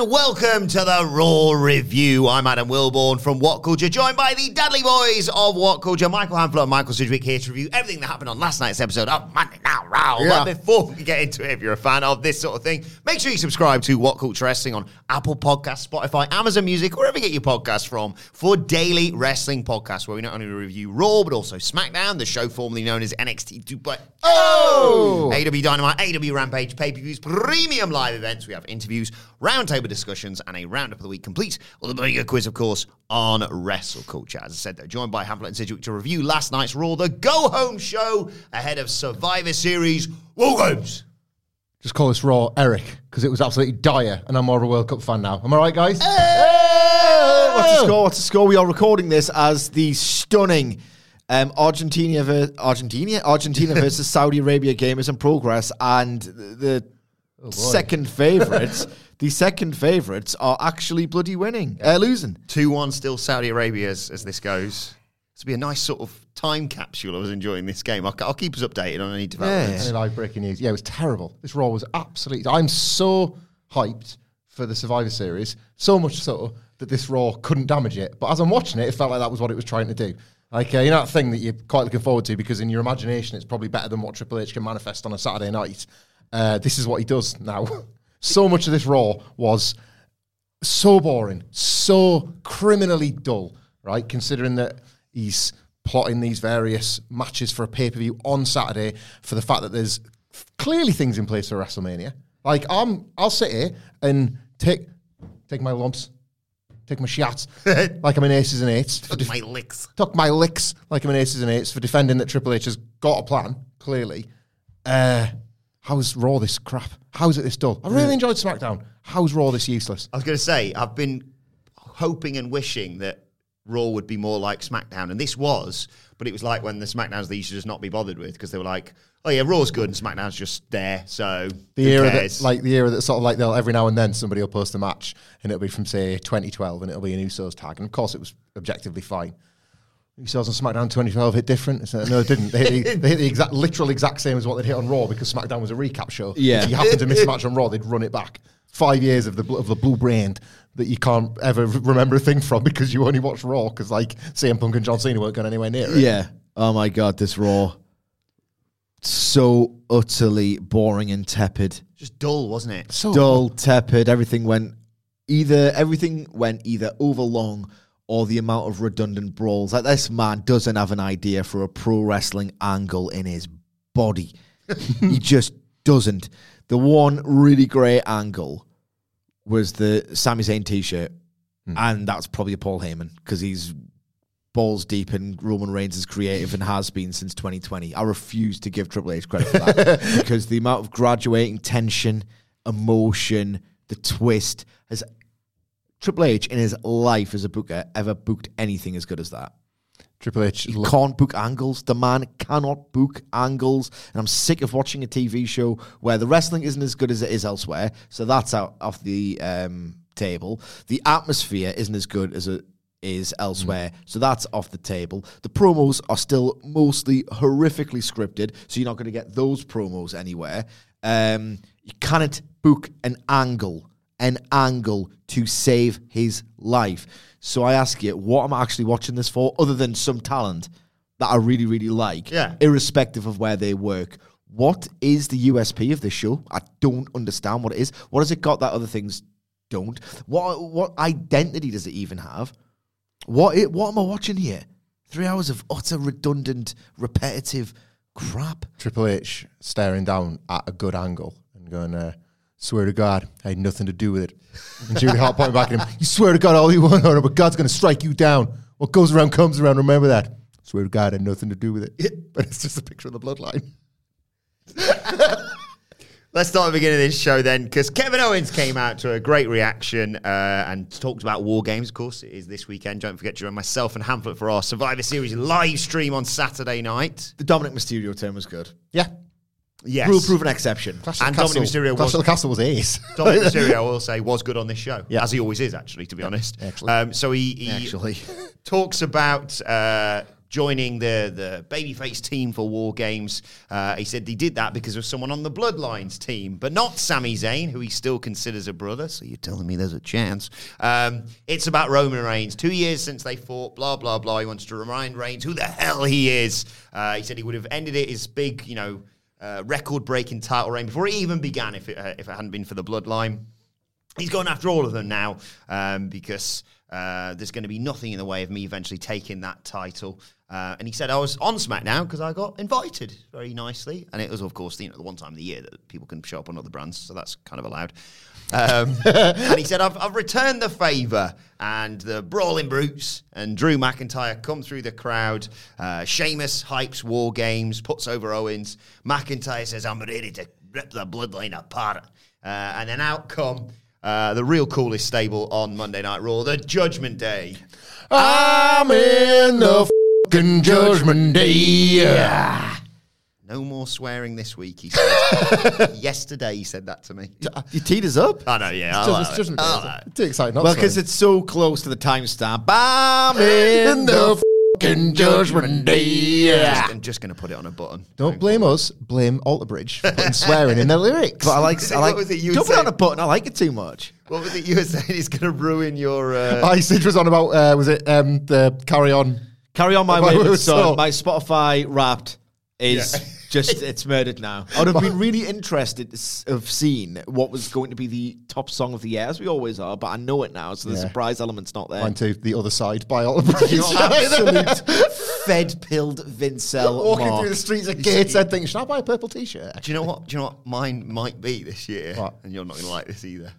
And welcome to the Raw Review. I'm Adam Wilborn from What Culture, joined by the Dudley Boys of What Culture, Michael Hanfler and Michael Sidgwick, here to review everything that happened on last night's episode of Monday Night Raw. Yeah. But before we get into it, if you're a fan of this sort of thing, make sure you subscribe to What Culture Wrestling on Apple Podcasts, Spotify, Amazon Music, wherever you get your podcasts from, for daily wrestling podcasts where we not only review Raw, but also SmackDown, the show formerly known as NXT 2.0, AW Dynamite, AW Rampage, pay-per-views, premium live events. We have interviews, roundtable discussions, and a roundup of the week complete with a bigger quiz, of course, on wrestle culture. As I said, they're joined by Hamlet and Sidgwick to review last night's Raw, the go-home show ahead of Survivor Series World Games. Just call this Raw, Eric, because it was absolutely dire, and I'm more of a World Cup fan now. Am I right, guys? Hey! What's the score? We are recording this as the stunning Argentina versus Saudi Arabia game is in progress, and the second favourites are actually bloody winning. Losing. 2-1 still Saudi Arabia as this goes. This will be a nice sort of time capsule. I was enjoying this game. I'll keep us updated on any developments. Yeah. Any live breaking news. Yeah, it was terrible. This Raw was absolutely... I'm so hyped for the Survivor Series, so much so that this Raw couldn't damage it. But as I'm watching it, it felt like that was what it was trying to do. Like, you know that thing that you're quite looking forward to because in your imagination it's probably better than what Triple H can manifest on a Saturday night. This is what he does now. So much of this Raw was so boring, so criminally dull, right? Considering that he's plotting these various matches for a pay-per-view on Saturday, for the fact that there's clearly things in place for WrestleMania. Like, I'll sit here and take my lumps, take my shots, like I'm an aces and eights. Took my licks like I'm an aces and eights for defending that Triple H has got a plan, clearly. How's Raw this crap? How's it this dull? I really enjoyed SmackDown. How's Raw this useless? I was going to say, I've been hoping and wishing that Raw would be more like SmackDown, and this was, but it was like when the SmackDowns they used to just not be bothered with, because they were like, oh yeah, Raw's good and SmackDown's just there, so the era that they'll every now and then somebody will post a match, and it'll be from, say, 2012, and it'll be an Usos tag, and of course it was objectively fine. Usos on SmackDown 2012 hit different. So, no, it didn't. They hit the exact same as what they'd hit on Raw, because SmackDown was a recap show. Yeah. If you happened to miss a match on Raw, they'd run it back. 5 years of the blue brand that you can't ever remember a thing from because you only watched Raw because, like, CM Punk and John Cena weren't going anywhere near it. Yeah. Oh, my God, this Raw. So utterly boring and tepid. Just dull, wasn't it? So dull, tepid. Everything went either overlong or the amount of redundant brawls. Like, this man doesn't have an idea for a pro wrestling angle in his body. He just doesn't. The one really great angle was the Sami Zayn t-shirt, and that's probably a Paul Heyman, because he's balls deep in Roman Reigns is creative and has been since 2020. I refuse to give Triple H credit for that, because the amount of graduating tension, emotion, the twist has... Triple H in his life as a booker ever booked anything as good as that. Triple H can't book angles. The man cannot book angles. And I'm sick of watching a TV show where the wrestling isn't as good as it is elsewhere. So that's out off the table. The atmosphere isn't as good as a is elsewhere. So that's off the table. The promos are still mostly horrifically scripted, so you're not going to get those promos anywhere. You cannot book an angle to save his life. So I ask you, what am I actually watching this for, other than some talent that I really, really like, irrespective of where they work? What is the USP of this show? I don't understand what it is. What has it got that other things don't? What identity does it even have? What am I watching here? 3 hours of utter redundant, repetitive crap. Triple H staring down at a good angle and going, swear to God, I had nothing to do with it. And Judy Hart pointing back at him, you swear to God all you want, but God's going to strike you down. What goes around comes around, remember that. Swear to God, I had nothing to do with it. But it's just a picture of the bloodline. Let's start at the beginning of this show then, because Kevin Owens came out to a great reaction and talked about War Games. Of course, it is this weekend. Don't forget to join myself and Hanfler for our Survivor Series live stream on Saturday night. The Dominic Mysterio turn was good. Yeah. Yes. Rule-proven exception. Dominic Mysterio was ace. Dominic Mysterio, I will say, was good on this show, as he always is, actually, to be honest. So he talks about... joining the babyface team for War Games. He said he did that because of someone on the Bloodlines team, but not Sami Zayn, who he still considers a brother, so you're telling me there's a chance. It's about Roman Reigns. 2 years since they fought, blah, blah, blah. He wants to remind Reigns who the hell he is. He said he would have ended it, his big, record-breaking title reign before it even began if it hadn't been for the Bloodline. He's going after all of them now because... there's going to be nothing in the way of me eventually taking that title. And he said, I was on SmackDown because I got invited very nicely. And it was, of course, the one time of the year that people can show up on other brands. So that's kind of allowed. And he said, I've returned the favour. And the Brawling Brutes and Drew McIntyre come through the crowd. Sheamus hypes War Games, puts over Owens. McIntyre says, I'm ready to rip the bloodline apart. And then out come... the real coolest stable on Monday Night Raw, the Judgment Day. I'm in the fucking Judgment Day. Yeah. No more swearing this week, he said. Yesterday he said that to me. You teed us up. I know, yeah. It's too exciting. Well, because it's so close to the timestamp. I'm in the fucking Judgment Day. Yeah. I'm just going to put it on a button. Don't blame us. Blame Alterbridge for putting swearing in their lyrics. But I like what was it you don't put it on a button. I like it too much. What was it you were saying is going to ruin your... Sidge was on about, was it the Carry On? Carry On My Wayward Son. My Spotify Wrapped is... Yeah. Just, it's murdered now. I would have been really interested to have seen what was going to be the top song of the year, as we always are, but I know it now, so the surprise element's not there. Mine too, The Other Side by Oliver. Absolute fed-pilled Vincel. Walking through the streets of Gateshead thinking, should I buy a purple t-shirt? Do you know what mine might be this year? What? And you're not going to like this either.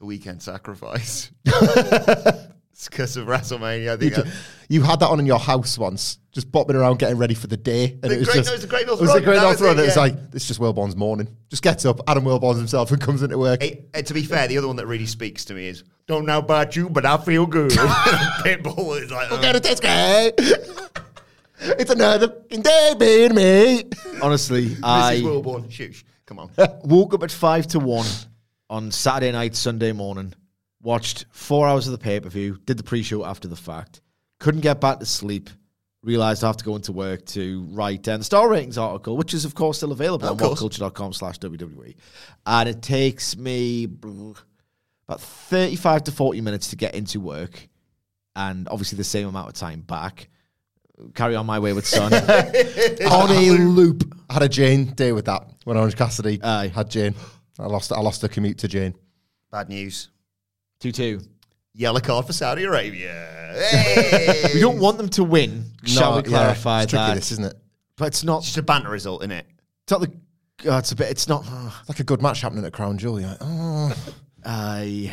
The Weekend Sacrifice. It's because of WrestleMania. I think you had that on in your house once, just bopping around getting ready for the day. And it was a great North Run. It's like, it's just Wilborn's morning. Just gets up, Adam Wilborn himself, who comes into work. To be fair, the other one that really speaks to me is, don't know about you, but I feel good. Pitbull is like, okay, that's great. It's another day being me. Honestly, Mrs. Wilborn, shush, come on. Woke up at 5 to 1 on Saturday night, Sunday morning. Watched 4 hours of the pay-per-view, did the pre-show after the fact, couldn't get back to sleep, realised I have to go into work to write the Star Ratings article, which is, of course, still available on whatculture.com/WWE. And it takes me about 35 to 40 minutes to get into work, and obviously the same amount of time back. Carry On My Wayward Son. On a loop. I had a Jane day with that when Orange Cassidy had Jane. I lost the commute to Jane. Bad news. 2-2. Yellow card for Saudi Arabia. Hey! We don't want them to win. Shall we clarify it's tricky, that? This, isn't it? But it's not. It's just a banter result, isn't it? It's not the. It's a bit. It's not. It's like a good match happening at Crown Jewel. You're like, I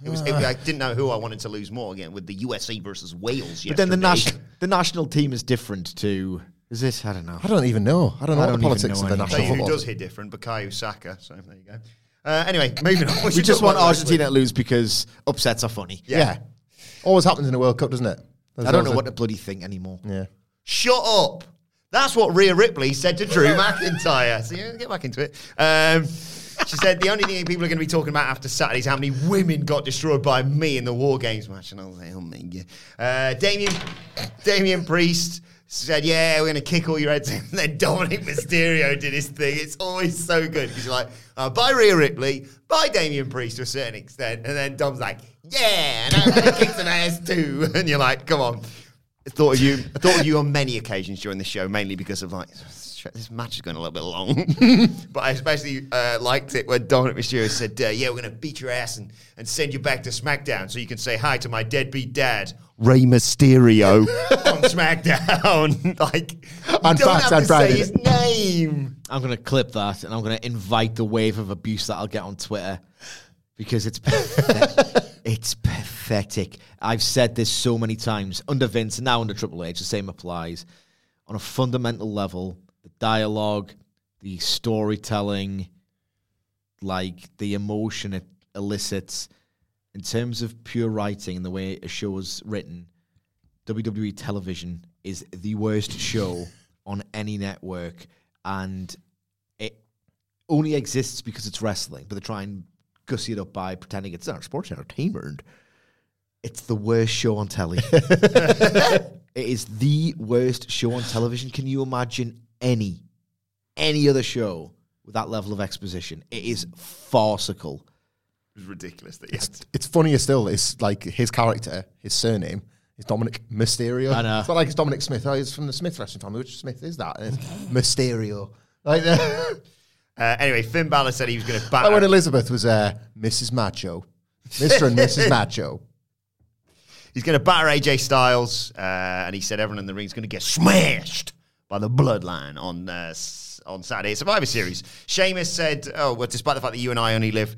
didn't know who I wanted to lose more again with the USA versus Wales. But then the national team is different to. Is it? I don't know. I don't even know. I don't know I what don't the politics of the national team. Who does hit different? Bukayo Saka. So there you go. Anyway, moving on. We just want Argentina to lose because upsets are funny. Yeah. Always happens in a World Cup, doesn't it? I don't know what to bloody think anymore. Yeah. Shut up. That's what Rhea Ripley said to Drew McIntyre. So, get back into it. She said, the only thing people are going to be talking about after Saturday is how many women got destroyed by me in the War Games match. And I was like, oh, man. Damian Priest said, yeah, we're going to kick all your heads in. And then Dominic Mysterio did his thing. It's always so good. Because you're like, bye Rhea Ripley, bye Damian Priest to a certain extent. And then Dom's like, yeah, and I'm going to kick some ass too. And you're like, come on. I thought of you on many occasions during the show, mainly because of like, this match is going a little bit long. But I especially liked it when Dominic Mysterio said, yeah, we're going to beat your ass and send you back to SmackDown so you can say hi to my deadbeat dad, Rey Mysterio, on SmackDown. Like, I'm don't have to say his name. I'm going to clip that and I'm going to invite the wave of abuse that I'll get on Twitter because it's perfect. It's pathetic. I've said this so many times. Under Vince, now under Triple H, the same applies. On a fundamental level, the dialogue, the storytelling, like the emotion it elicits, in terms of pure writing and the way a show is written, WWE television is the worst show on any network, and it only exists because it's wrestling, but they try and gussy it up by pretending it's not sports entertainment. It's the worst show on telly. It is the worst show on television. Can you imagine any other show with that level of exposition? It is farcical. It was ridiculous. It's funnier still. It's like his character, his surname, is Dominic Mysterio. I know. It's not like it's Dominic Smith. Oh, he's from the Smith wrestling family. Which Smith is that? Mysterio. Like that. Anyway, Finn Balor said he was going to batter. When Elizabeth was Mrs. Macho. Mr. and Mrs. Macho. He's going to batter AJ Styles, and he said everyone in the ring is going to get smashed by the bloodline on Saturday at Survivor Series. Sheamus said, well, despite the fact that you and I only live,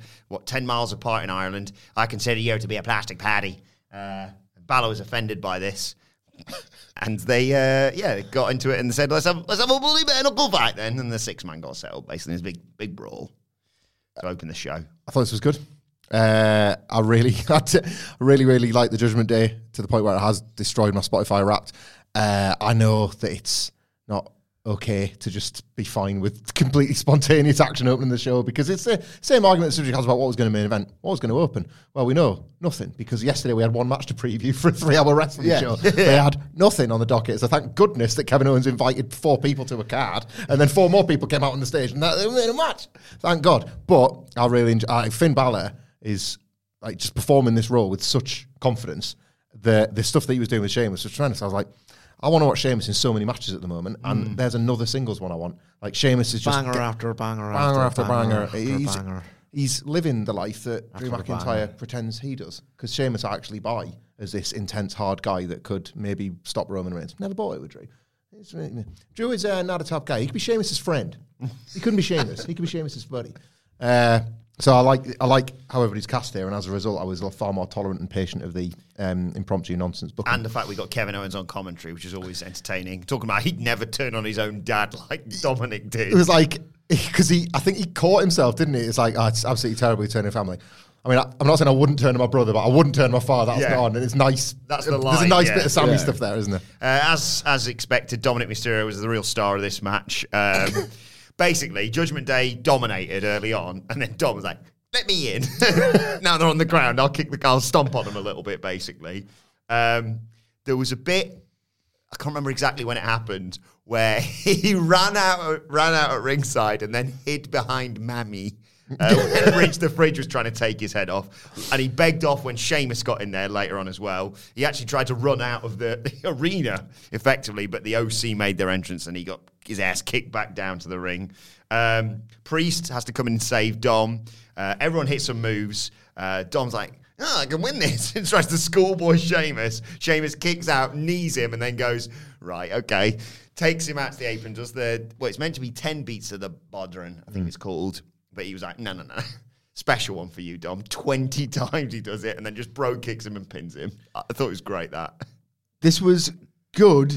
10 miles apart in Ireland, I consider you to be a plastic paddy. Balor was offended by this. And they, they got into it and said, let's have a bloody bare knuckle fight then. And the six-man got settled, basically. It was a big brawl to open the show. I thought this was good. I really like the Judgment Day to the point where it has destroyed my Spotify Wrapped. I know that it's not okay to just be fine with completely spontaneous action opening the show because it's the same argument Cedric has about what was going to main event, what was going to open. Well, we know nothing because yesterday we had one match to preview for a 3-hour wrestling show. They had nothing on the docket, so thank goodness that Kevin Owens invited 4 people to a card and then 4 more people came out on the stage and they made a match. Thank God. But I really enjoy Finn Balor is like just performing this role with such confidence. The stuff that he was doing with Sheamus was tremendous. I was like, I want to watch Sheamus in so many matches at the moment, and there's another singles one I want. Like, Sheamus is just... Banger after banger. He's living the life that Drew McIntyre pretends he does, because Sheamus I actually buy as this intense, hard guy that could maybe stop Roman Reigns. Never bought it with Drew. Drew is not a top guy. He could be Sheamus's friend. He couldn't be Sheamus. He could be Sheamus's buddy. So I like how everybody's cast there, and as a result, I was far more tolerant and patient of the impromptu nonsense booking. And the fact we got Kevin Owens on commentary, which is always entertaining. Talking about he'd never turn on his own dad like Dominic did. It was like, because I think he caught himself, didn't he? It's like, it's absolutely terrible to turn on family. I mean, I'm not saying I wouldn't turn to my brother, but I wouldn't turn to my father. That's not on. And it's nice. That's the line. There's a nice bit of Sammy stuff there, isn't there? As expected, Dominic Mysterio was the real star of this match. Basically, Judgment Day dominated early on, and then Dom was like, let me in. Now they're on the ground, I'll stomp on them a little bit, basically. There was a bit, I can't remember exactly when it happened, where he ran out at ringside and then hid behind Mammy. The fridge was trying to take his head off, and he begged off when Sheamus got in there later on as well. He actually tried to run out of the arena effectively, but the OC made their entrance and he got his ass kicked back down to the ring. Priest has to come in and save Dom. Everyone hits some moves. Dom's like, I can win this, and tries to schoolboy Sheamus. Sheamus kicks out, knees him, and then goes, right, okay, takes him out to the apron, does it's meant to be 10 beats of the Bodron, I think it's called. But he was like, no. Special one for you, Dom. 20 times he does it, and then just bro kicks him and pins him. I thought it was great, that. This was good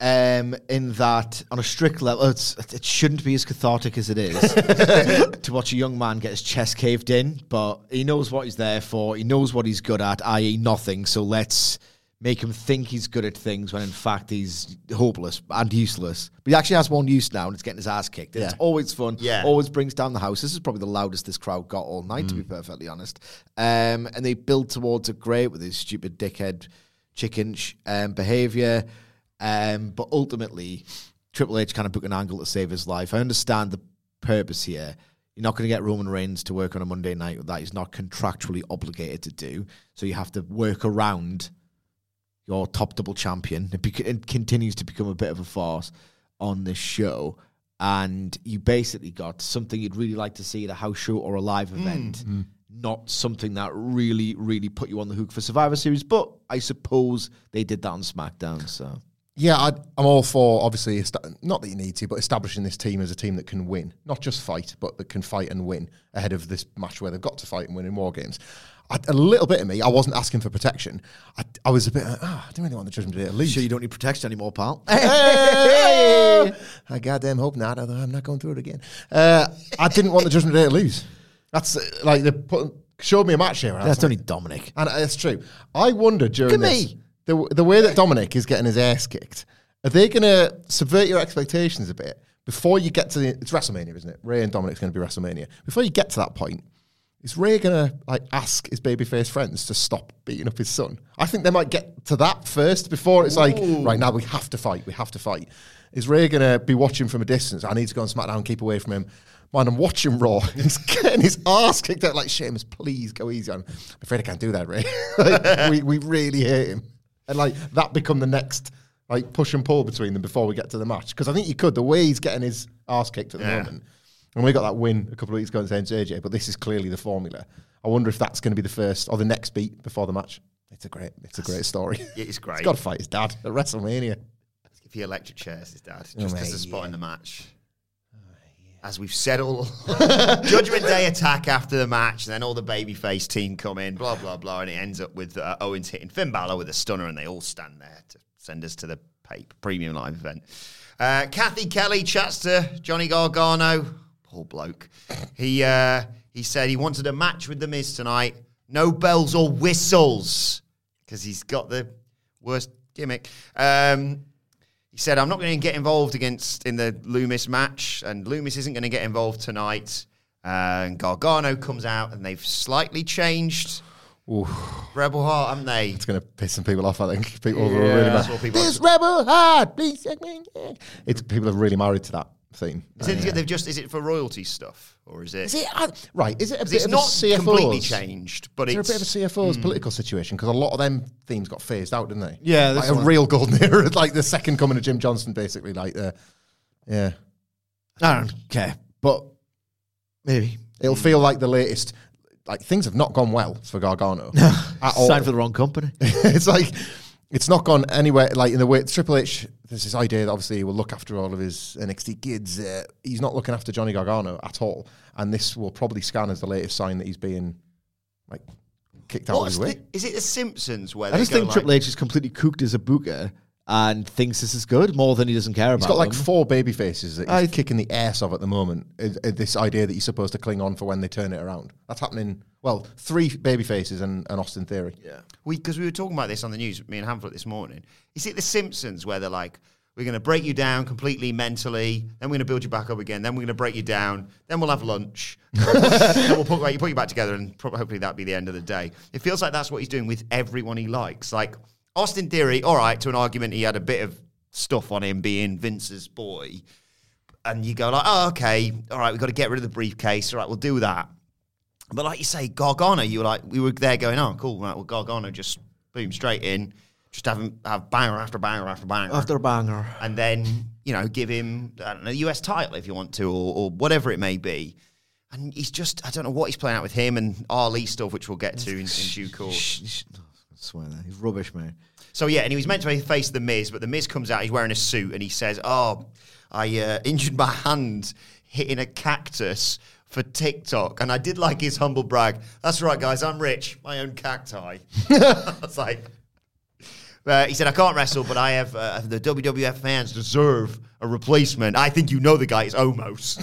in that, on a strict level, it shouldn't be as cathartic as it is to watch a young man get his chest caved in, but he knows what he's there for. He knows what he's good at, i.e. nothing. So let's make him think he's good at things when in fact he's hopeless and useless. But he actually has one use now, and it's getting his ass kicked. Yeah. It's always fun. Yeah. Always brings down the house. This is probably the loudest this crowd got all night, to be perfectly honest. And they build towards it great with his stupid dickhead chicken behaviour. But ultimately, Triple H kind of took an angle to save his life. I understand the purpose here. You're not going to get Roman Reigns to work on a Monday night with that. He's not contractually obligated to do. So you have to work around your top double champion. It continues to become a bit of a farce on this show. And you basically got something you'd really like to see at a house show or a live event, not something that really, really put you on the hook for Survivor Series. But I suppose they did that on SmackDown, so... Yeah, I'm all for, obviously, not that you need to, but establishing this team as a team that can win. Not just fight, but that can fight and win ahead of this match where they've got to fight and win in War Games. A little bit of me, I wasn't asking for protection. I was a bit, I didn't really want the Judgment Day to lose. Sure you don't need protection anymore, pal? Hey! I goddamn hope not, although I'm not going through it again. I didn't want the Judgment Day to lose. That's, like, they showed me a match here. That's only Dominic. And it's true. I wonder during this... Look at me! The way that Dominic is getting his ass kicked, are they going to subvert your expectations a bit before you get to it's WrestleMania, isn't it? Ray and Dominic's going to be WrestleMania. Before you get to that point, is Ray going to ask his babyface friends to stop beating up his son? I think they might get to that first before it's right now we have to fight. Is Ray going to be watching from a distance? I need to go on SmackDown and keep away from him. Man, I'm watching Raw. He's getting his ass kicked out like, Sheamus, please go easy on him. I'm afraid I can't do that, Ray. we really hate him. And, that become the next, push and pull between them before we get to the match. Because I think you could, the way he's getting his ass kicked at the moment. And we got that win a couple of weeks ago against AJ, but this is clearly the formula. I wonder if that's going to be the first or the next beat before the match. It's a great story. It is great. He's got to fight his dad at WrestleMania. If he electric chairs his dad, just as a spot in the match. As we've said all Judgment Day attack after the match, and then all the babyface team come in, blah, blah, blah, and it ends up with Owens hitting Finn Balor with a stunner, and they all stand there to send us to the premium live event. Kathy Kelly chats to Johnny Gargano. Poor bloke. He said he wanted a match with The Miz tonight. No bells or whistles, because he's got the worst gimmick. He said, I'm not going to get involved in the Loomis match, and Loomis isn't going to get involved tonight. And Gargano comes out, and they've slightly changed Rebel Heart, haven't they? It's going to piss some people off, I think. People are really mad. This Rebel Heart, please. People are really married to that theme. Is it for royalty stuff, or is it? It's not completely changed, but it's a bit of a CFO's political situation, because a lot of them themes got phased out, didn't they? Yeah, like a real golden era, like the second coming of Jim Johnson, basically. I don't care, but maybe it'll feel like the latest. Like things have not gone well for Gargano. No, at all. Signed for the wrong company. It's not gone anywhere, in the way Triple H, there's this idea that obviously he will look after all of his NXT kids. He's not looking after Johnny Gargano at all. And this will probably scan as the latest sign that he's being, kicked out of his way. Is it The Simpsons where Triple H is completely cooked as a booker and thinks this is good more than he doesn't care about. He's got, four baby faces that he's kicking the ass of at the moment. This idea that you're supposed to cling on for when they turn it around. That's happening... Well, three baby faces and Austin Theory. Yeah, because we were talking about this on the news, me and Hanfler, this morning. Is it The Simpsons where they're like, we're going to break you down completely mentally, then we're going to build you back up again, then we're going to break you down, then we'll have lunch, then we'll put you back together, and hopefully that'll be the end of the day. It feels like that's what he's doing with everyone he likes. Like, Austin Theory, all right, to an argument, he had a bit of stuff on him being Vince's boy. And you go okay, all right, we've got to get rid of the briefcase, all right, we'll do that. But like you say, Gargano, we were there going, oh, cool, right, well, Gargano just boom, straight in, just have banger after banger after banger. After banger. And then, give him, I don't know, US title if you want to, or whatever it may be. And he's just, I don't know what he's playing out with him and Ali stuff, which we'll get to in due course. I swear that, he's rubbish, man. So yeah, and he was meant to face The Miz, but The Miz comes out, he's wearing a suit, and he says, I injured my hand hitting a cactus for TikTok, and I did like his humble brag. That's right, guys, I'm rich. My own cacti. I was like... he said, I can't wrestle, but I have... the WWF fans deserve a replacement. I think the guy is Omos.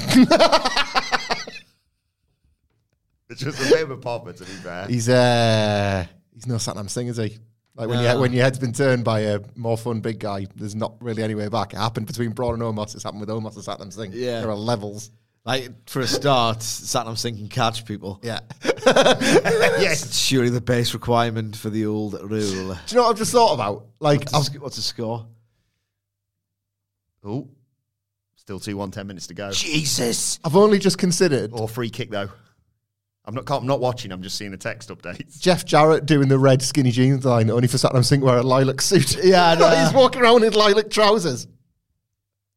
Which was a bit of a popper, to be fair. He's no Satnam Singh, is he? Like when your head's been turned by a more fun big guy, there's not really any way back. It happened between Braun and Omos. It's happened with Omos and Satnam Singh. Yeah. There are levels. Like, for a start, Satnam Singh can catch people. Yeah. Yes. Surely the base requirement for the old rule. Do you know what I've just thought about? Like, what's the score? Oh. Still 2-1, 10 minutes to go. Jesus. I've only just considered. Or free kick, though. I'm not watching, I'm just seeing the text updates. Jeff Jarrett doing the red skinny jeans line only for Satnam Singh wearing a lilac suit. Yeah, no. He's walking around in lilac trousers.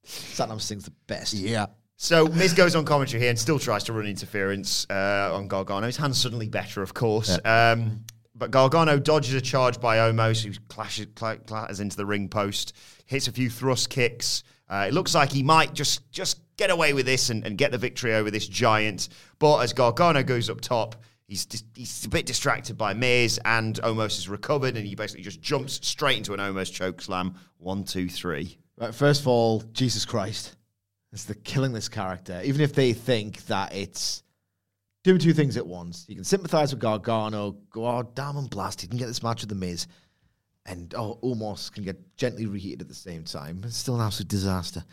Satnam Singh's the best. Yeah. So Miz goes on commentary here and still tries to run interference on Gargano. His hand's suddenly better, of course. Yeah. But Gargano dodges a charge by Omos, who clatters into the ring post, hits a few thrust kicks. It looks like he might just get away with this and get the victory over this giant. But as Gargano goes up top, he's a bit distracted by Miz, and Omos is recovered, and he basically just jumps straight into an Omos chokeslam. 1, 2, 3. Right, first of all, Jesus Christ. It's the killing this character. Even if they think that it's doing two things at once. You can sympathize with Gargano, go, oh, damn and blast, he didn't get this match with the Miz. And Omos can get gently reheated at the same time. It's still an absolute disaster.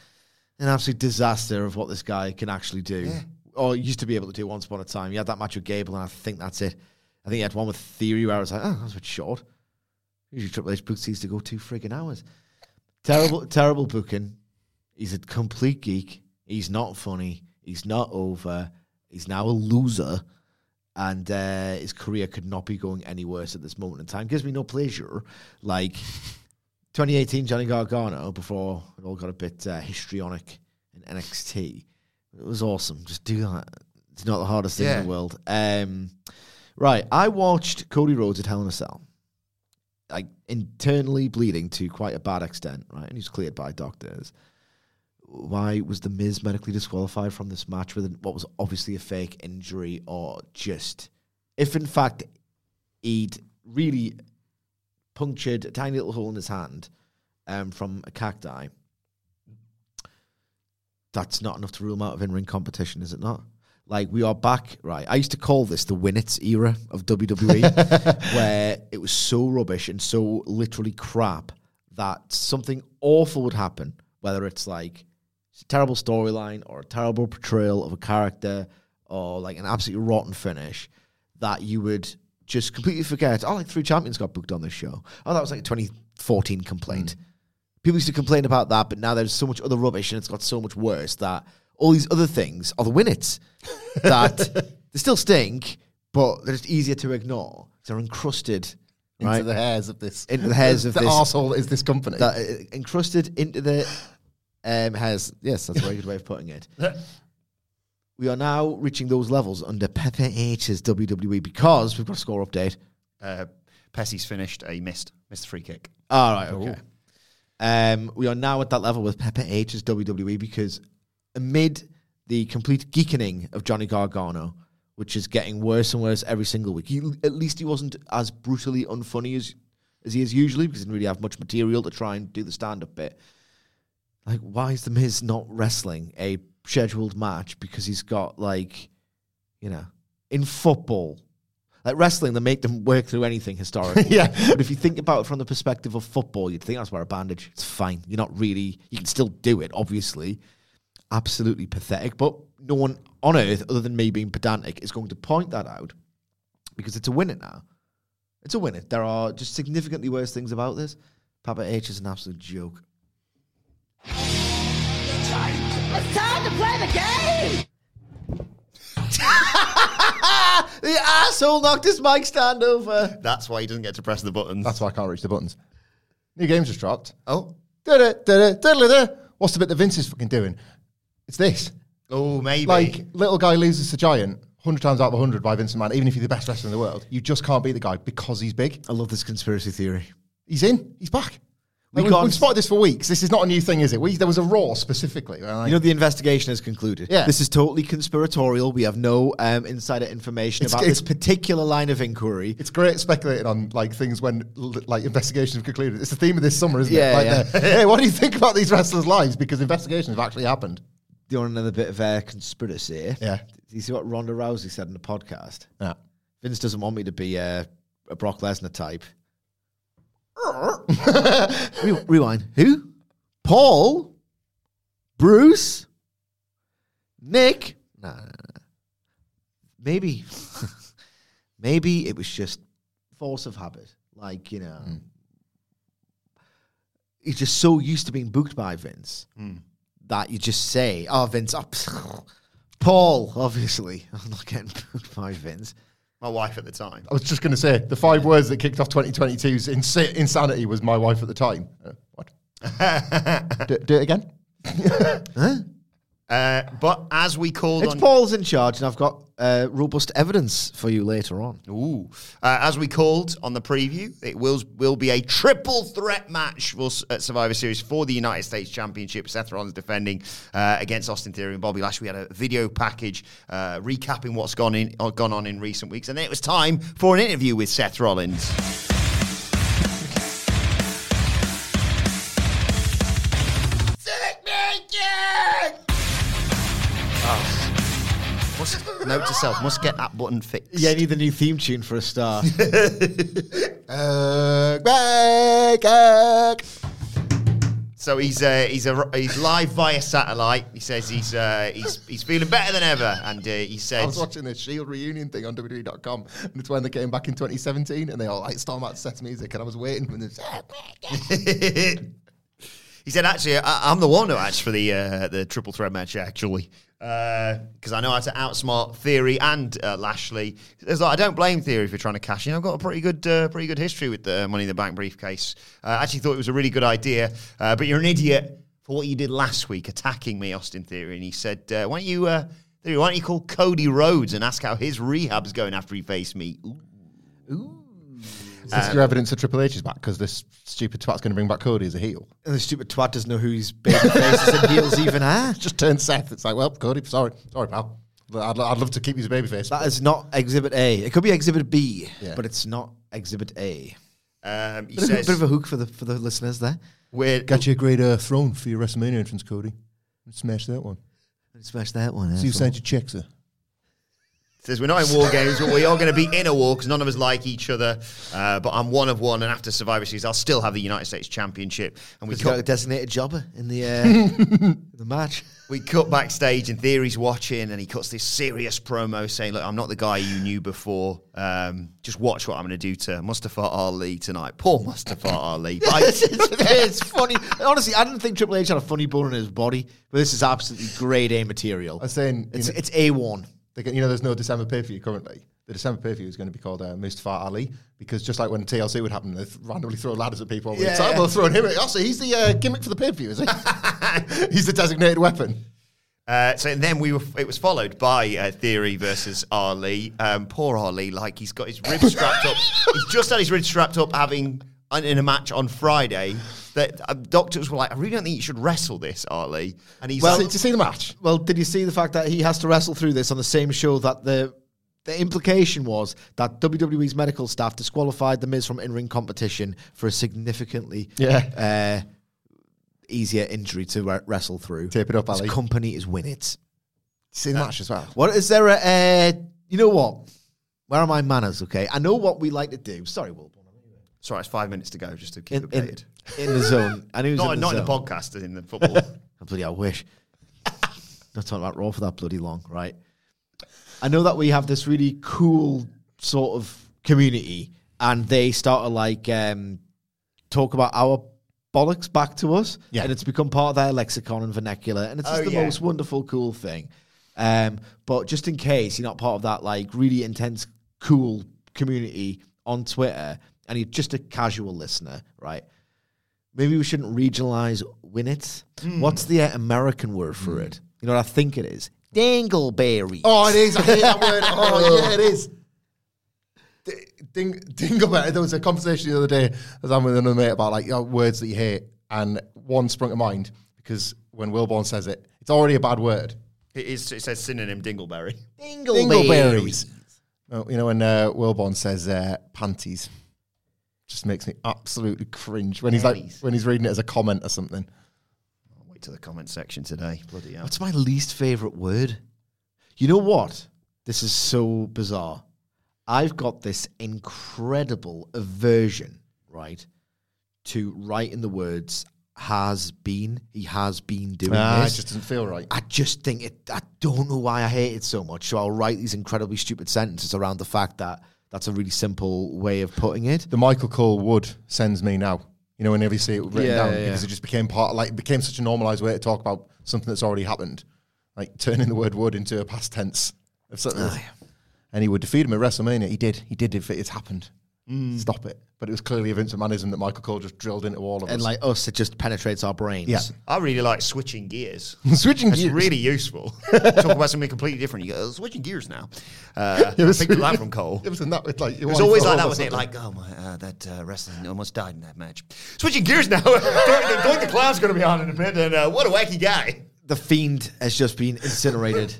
An absolute disaster of what this guy can actually do. Yeah. Or used to be able to do once upon a time. He had that match with Gable, and I think that's it. I think he had one with Theory where I was like, oh, that was a bit short. Usually Triple H books these to go 2 friggin' hours. Terrible booking. He's a complete geek. He's not funny. He's not over. He's now a loser. And his career could not be going any worse at this moment in time. Gives me no pleasure. Like 2018 Johnny Gargano, before it all got a bit histrionic in NXT. It was awesome. Just do that. It's not the hardest thing in the world. Right. I watched Cody Rhodes at Hell in a Cell. Like internally bleeding to quite a bad extent, right? And he was cleared by doctors. Why was The Miz medically disqualified from this match with what was obviously a fake injury, or just... If, in fact, he'd really punctured a tiny little hole in his hand from a cacti, that's not enough to rule him out of in-ring competition, is it not? Like, we are back... Right, I used to call this the Winitz era of WWE, where it was so rubbish and so literally crap that something awful would happen, whether it's like a terrible storyline or a terrible portrayal of a character or like an absolutely rotten finish, that you would just completely forget. Oh, like 3 champions got booked on this show. Oh, that was like a 2014 complaint. People used to complain about that, but now there's so much other rubbish and it's got so much worse that all these other things are the win-its that they still stink, but they're just easier to ignore. They're encrusted... Into the hairs of this. Into the hairs of this. The arsehole is this company. That, encrusted into the hairs. Yes, that's a very good way of putting it. We are now reaching those levels under Pepe H's WWE because we've got a score update. Pessy's finished. He missed the free kick. All right, okay. We are now at that level with Pepe H's WWE because amid the complete geekening of Johnny Gargano, which is getting worse and worse every single week. At least he wasn't as brutally unfunny as he is usually, because he didn't really have much material to try and do the stand-up bit. Like, why is The Miz not wrestling a scheduled match? Because he's got, like, you know, in football. Like, wrestling, they make them work through anything historically. Yeah. But if you think about it from the perspective of football, you'd think, I'll just wear a bandage. It's fine. You're not really... You can still do it, obviously. Absolutely pathetic, but... No one on earth, other than me being pedantic, is going to point that out because it's a winner now. It's a winner. There are just significantly worse things about this. Papa H is an absolute joke. It's time to play the game! The asshole knocked his mic stand over. That's why he doesn't get to press the buttons. That's why I can't reach the buttons. New game's just dropped. Oh. What's the bit that Vince is fucking doing? It's this. Oh, maybe. Like, little guy loses to giant 100 times out of 100 by Vince McMahon, even if you're the best wrestler in the world. You just can't beat the guy because he's big. I love this conspiracy theory. He's in. He's back. Like, we've spotted this for weeks. This is not a new thing, is it? There was a Raw specifically. Like, you know, the investigation has concluded. Yeah. This is totally conspiratorial. We have no insider information about this particular line of inquiry. It's great speculating on like things when like investigations have concluded. It's the theme of this summer, isn't it? Like, hey, what do you think about these wrestlers' lives? Because investigations have actually happened. Do you want another bit of conspiracy? Yeah. Do you see what Ronda Rousey said in the podcast? Yeah. Vince doesn't want me to be a Brock Lesnar type. Rewind. Who? Paul? Bruce? Nick? No. Maybe. Maybe it was just force of habit. Like, you know, he's just so used to being booked by Vince that you just say, oh, Vince, Paul, obviously. I'm not getting booked by Vince. My wife at the time. I was just going to say, the five words that kicked off 2022's insanity was my wife at the time. What? do it again? Huh? But as we called on... It's Paul's in charge, and I've got robust evidence for you later on. Ooh. As we called on the preview, it will be a triple threat match at Survivor Series for the United States Championship. Seth Rollins defending against Austin Theory and Bobby Lashley. We had a video package recapping what's gone on in recent weeks. And then it was time for an interview with Seth Rollins. Note to self, must get that button fixed. Yeah, I need the new theme tune for a start. So he's live via satellite. He says he's feeling better than ever, and he says I was watching the Shield reunion thing on WWE.com, and it's when they came back in 2017, and they all like storm out Seth's music, and I was waiting for this. He said, "Actually, I'm the one who asked for the triple threat match, actually." Because I know how to outsmart Theory and Lashley. It's like, I don't blame Theory for trying to cash in. I've got a pretty good history with the Money in the Bank briefcase. I actually thought it was a really good idea, but you're an idiot for what you did last week, attacking me, Austin Theory. And he said, why don't you call Cody Rhodes and ask how his rehab's going after he faced me? Ooh. Is this your evidence of Triple H is back? Because this stupid twat's going to bring back Cody as a heel. And the stupid twat doesn't know who his baby faces and heels even are. Just turn Seth. It's like, well, Cody, sorry, pal. I'd love to keep his baby face. That is not Exhibit A. It could be Exhibit B, but it's not Exhibit A. He says, a bit of a hook for the listeners there. Got you a great throne for your WrestleMania entrance, Cody. Smash that one. See you signed your check, sir. Says, we're not in war games, but we are going to be in a war because none of us like each other. But I'm one of one, and after Survivor Series, I'll still have the United States Championship. And we got a designated jobber in the the match. We cut backstage, and Theory's watching, and he cuts this serious promo saying, "Look, I'm not the guy you knew before. Just watch what I'm going to do to Mustafa Ali tonight." Poor Mustafa Ali. It's funny. Honestly, I didn't think Triple H had a funny bone in his body, but this is absolutely grade A material. I'm saying it's A1. You know, there's no December pay-per-view currently. The December pay-per-view is going to be called Mustafa Allie, because just like when TLC would happen, they randomly throw ladders at people. Yeah, so they'll throw him at. Also, he's the gimmick for the pay-per-view, is he? He's the designated weapon. It was followed by Theory versus Allie. Poor Allie, like he's got his ribs strapped up. He's just had his ribs strapped up, in a match on Friday. That doctors were like, I really don't think you should wrestle this, Arlie. And he's did you see the match? Well, did you see the fact that he has to wrestle through this on the same show that the implication was that WWE's medical staff disqualified The Miz from in-ring competition for a significantly easier injury to wrestle through. Tape it up, Arlie. His company is win it. See the match as well. What is there? You know what? Where are my manners? Okay, I know what we like to do. Sorry, Wilborn. Sorry, it's 5 minutes to go just to keep updated. In the zone. And who's not in the zone? Not in the podcast, in the football. Bloody, I wish. Not talking about Raw for that bloody long, right? I know that we have this really cool sort of community, and they start to talk about our bollocks back to us, and it's become part of their lexicon and vernacular, and it's just the most wonderful, cool thing. But just in case you're not part of that really intense, cool community on Twitter, and you're just a casual listener, right? Maybe we shouldn't regionalize win it. What's the American word for it? You know what I think it is? Dingleberry. Oh, it is. I hate that word. Oh, yeah, it is. Dingleberry. There was a conversation the other day as I'm with another mate about words that you hate, and one sprung to mind because when Wilborn says it, it's already a bad word. It is. It says synonym dingleberry. Dingleberries. Oh, you know when Wilborn says panties. Just makes me absolutely cringe when he's reading it as a comment or something. I'll wait till the comment section today. Bloody hell. What's my least favourite word? You know what? This is so bizarre. I've got this incredible aversion, right, to write in the words he has been doing this. It just doesn't feel right. I just think it, I don't know why I hate it so much. So I'll write these incredibly stupid sentences around the fact that that's a really simple way of putting it. The Michael Cole Wood sends me now. You know, whenever you see it written down, because it just became part, like, it became such a normalized way to talk about something that's already happened. Like turning the word wood into a past tense. And he would defeat him at WrestleMania. He did. It's happened. Stop it. But it was clearly a Vince McMahonism that Michael Cole just drilled into all of us. And like us, it just penetrates our brains. Yeah. I really like switching gears. That's really useful. Talk about something completely different. You go, switching gears now. I picked that from Cole. It was, it was always like that, wasn't it? Like, oh, my, that wrestler almost died in that match. Switching gears now. The clown's going to be on in a minute. And what a wacky guy. The Fiend has just been incinerated.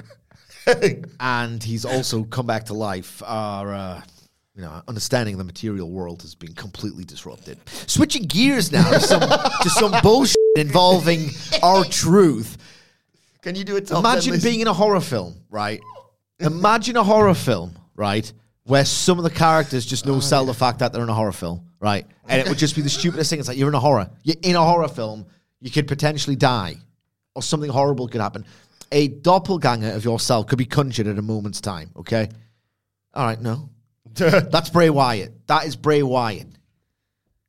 And he's also come back to life. Our... understanding of the material world has been completely disrupted. Switching gears now to some bullshit involving our truth. Can you do it? Imagine being in a horror film, right? Imagine a horror film, right, where some of the characters just sell the fact that they're in a horror film, right? And it would just be the stupidest thing. It's like you're in a horror film. You could potentially die, or something horrible could happen. A doppelganger of yourself could be conjured at a moment's time. Okay, all right, no. That's Bray Wyatt. That is Bray Wyatt.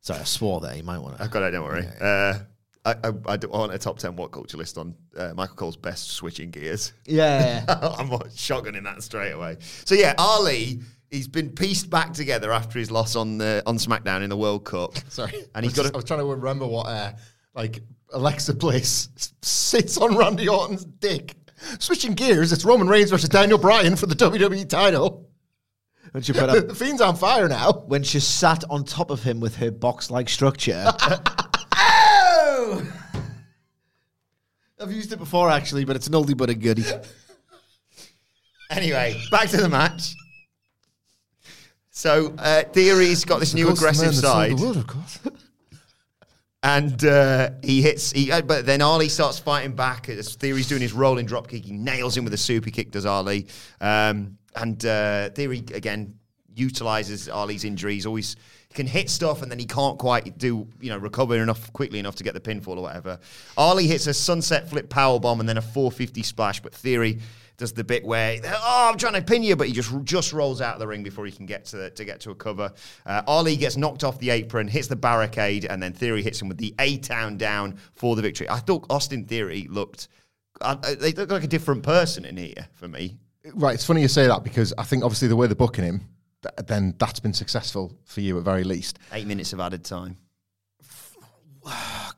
Sorry, I swore there. You might want to... I've got it, don't worry. Yeah. I want a top 10 What Culture list on Michael Cole's best switching gears. Yeah. I'm shotgunning that straight away. So, yeah, Allie, he's been pieced back together after his loss on SmackDown in the World Cup. Sorry. And I was trying to remember what, Alexa Bliss sits on Randy Orton's dick. Switching gears, it's Roman Reigns versus Daniel Bryan for the WWE title. When she put up, the Fiend's on fire now. When she sat on top of him with her box-like structure. Oh! I've used it before, actually, but it's an oldie but a goodie. Anyway, back to the match. So, Theory's got this new aggressive side. The world, of course. And but then Allie starts fighting back. As Theory's doing his rolling drop kick, he nails him with a super kick, does Allie. And Theory, again, utilises Ali's injuries. Always can hit stuff, and then he can't quite recover quickly enough to get the pinfall or whatever. Allie hits a sunset flip powerbomb and then a 450 splash, but Theory does the bit where, I'm trying to pin you, but he just rolls out of the ring before he can get to a cover. Allie gets knocked off the apron, hits the barricade, and then Theory hits him with the A-Town down for the victory. I thought Austin Theory looked like a different person in here for me. Right, it's funny you say that because I think obviously the way they're booking him, then that's been successful for you at very least. 8 minutes of added time.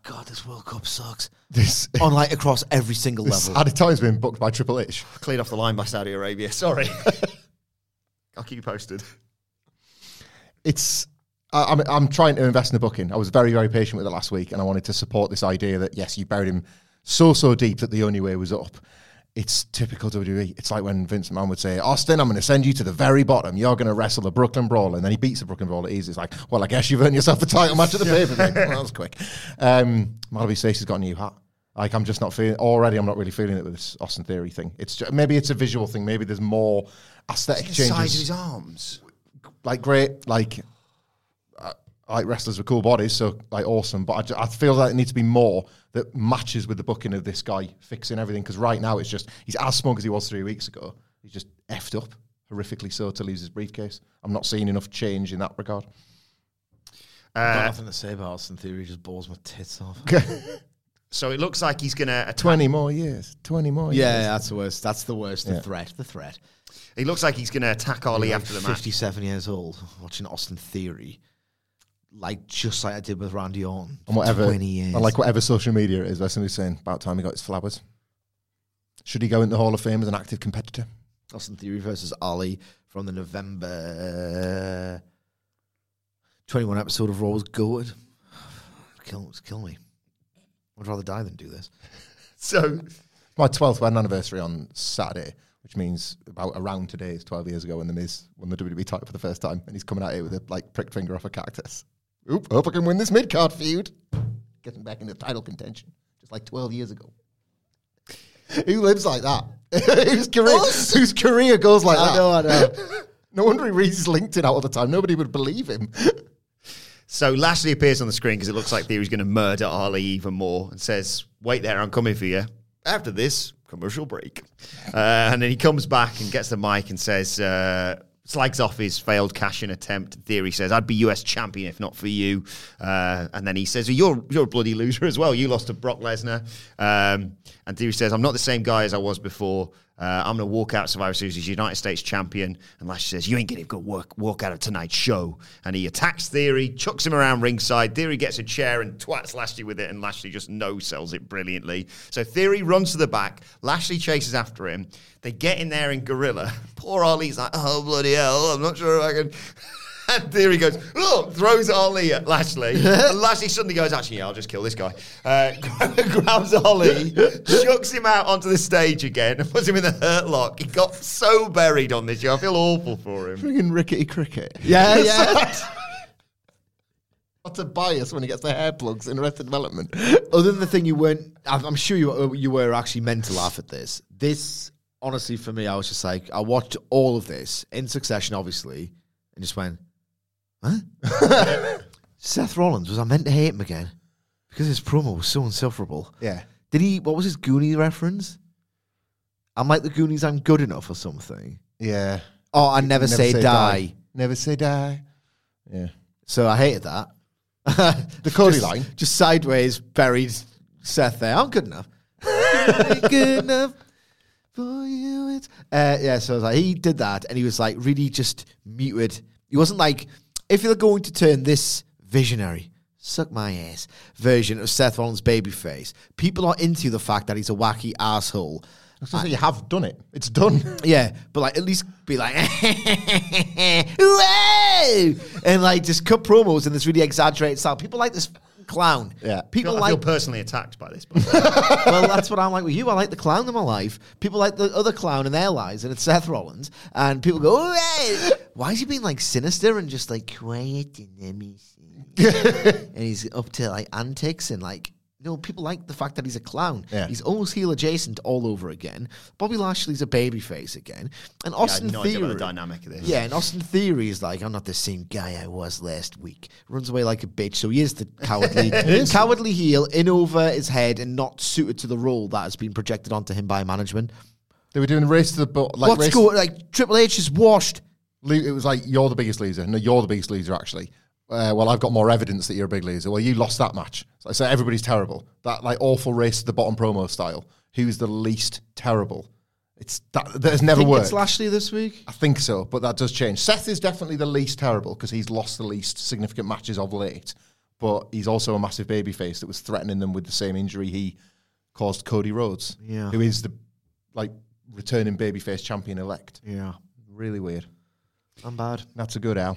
God, this World Cup sucks. Across every single level. Added time's been booked by Triple H. Cleared off the line by Saudi Arabia, sorry. I'll keep you posted. I'm trying to invest in the booking. I was very, very patient with it last week and I wanted to support this idea that, yes, you buried him so deep that the only way was up. It's typical WWE. It's like when Vince McMahon would say, Austin, I'm going to send you to the very bottom. You're going to wrestle the Brooklyn Brawler. And then he beats the Brooklyn Brawler easy. It's like, well, I guess you've earned yourself a title match at the pay-per-view. Well, that was quick. Malaby Stacy's got a new hat. Like, I'm just not feeling... Already, I'm not really feeling it with this Austin Theory thing. It's just, maybe it's a visual thing. Maybe there's more aesthetic changes. The size of his arms. Like, great. Like wrestlers with cool bodies, so like awesome. But I feel like it needs to be more that matches with the booking of this guy fixing everything. Because right now it's just he's as smug as he was 3 weeks ago. He's just effed up horrifically so to lose his briefcase. I'm not seeing enough change in that regard. I've got nothing to say about Austin Theory. He just balls my tits off. So it looks like he's gonna 20 more years. Yeah, that's the worst. The threat. He looks like he's gonna attack Allie after the match. 57 years old, watching Austin Theory. Like, just like I did with Randy Orton. And whatever, 20 years. Like, whatever social media it is, where somebody's saying, about time he got his flowers. Should he go in the Hall of Fame as an active competitor? Austin Theory versus Allie from the November 21 episode of Raw was goated. Kill me. I'd rather die than do this. So, my 12th wedding anniversary on Saturday, which means about around today is 12 years ago when The Miz won the WWE title for the first time, and he's coming out here with a pricked finger off a cactus. Oop, hope I can win this mid-card feud. Getting back into title contention. Just like 12 years ago. Who lives like that? Whose career goes like that? I know. No wonder he reads his LinkedIn out all the time. Nobody would believe him. So Lashley appears on the screen because it looks like Theory's going to murder Allie even more and says, wait there, I'm coming for you. After this, commercial break. And then he comes back and gets the mic and says, slags off his failed cash-in attempt. Theory says, I'd be US champion if not for you. And then he says, well, you're a bloody loser as well. You lost to Brock Lesnar. And Theory says, I'm not the same guy as I was before. I'm going to walk out Survivor Series as United States champion. And Lashley says, you ain't going to go walk out of tonight's show. And he attacks Theory, chucks him around ringside. Theory gets a chair and twats Lashley with it, and Lashley just no-sells it brilliantly. So Theory runs to the back. Lashley chases after him. They get in there in gorilla. Poor Ali's like, oh, bloody hell, I'm not sure if I can... And Theory goes, look, throws Ollie at Lashley. And Lashley suddenly goes, actually, yeah, I'll just kill this guy. Grabs Ollie, chucks him out onto the stage again, and puts him in the hurt lock. He got so buried on this show. I feel awful for him. Friggin' rickety cricket. Yeah, yeah. What a bias when he gets the hair plugs in Arrested Development. Other than the thing you weren't, I'm sure you were actually meant to laugh at this. This, honestly, for me, I was just like, I watched all of this in succession, obviously, and just went, huh? Seth Rollins, was I meant to hate him again? Because his promo was so insufferable. Yeah. Did he, what was his Goonie reference? I'm like the Goonies, I'm good enough or something. Yeah. Oh, I never say die. Never say die. Yeah. So I hated that. The Cody line. Just sideways buried Seth there. I'm good enough. I'm good enough. For you. Yeah, so I was like, he did that and he was like really just muted. He wasn't like, if you're going to turn this visionary, suck my ass, version of Seth Rollins' babyface, people are into the fact that he's a wacky asshole. You have done it. It's done. Yeah, but like at least be like, whoa! And like just cut promos in this really exaggerated style. People like this clown. Yeah, people I feel personally attacked by this. Well, that's what I'm like with you. I like the clown in my life. People like the other clown in their lives, and it's Seth Rollins. And people go, oh, hey. Why is he being like sinister and just like quiet and and he's up to like antics and like, no, people like the fact that he's a clown. Yeah. He's almost heel adjacent all over again. Bobby Lashley's a babyface again. And Austin Theory. About the dynamic of this. Yeah, and Austin Theory is like, I'm not the same guy I was last week. Runs away like a bitch, so he is the cowardly heel in over his head and not suited to the role that has been projected onto him by management. They were doing race to the bottom. Like what's going on? Like, Triple H is washed. It was like, you're the biggest loser. No, you're the biggest loser, actually. Well, I've got more evidence that you're a big loser. Well, you lost that match. So everybody's terrible. That like awful race to the bottom promo style. Who's the least terrible? It's that has never worked. It's Lashley this week. I think so, but that does change. Seth is definitely the least terrible because he's lost the least significant matches of late. But he's also a massive babyface that was threatening them with the same injury he caused Cody Rhodes, yeah, who is the like returning babyface champion elect. Yeah, really weird. I'm bad. That's a good Al.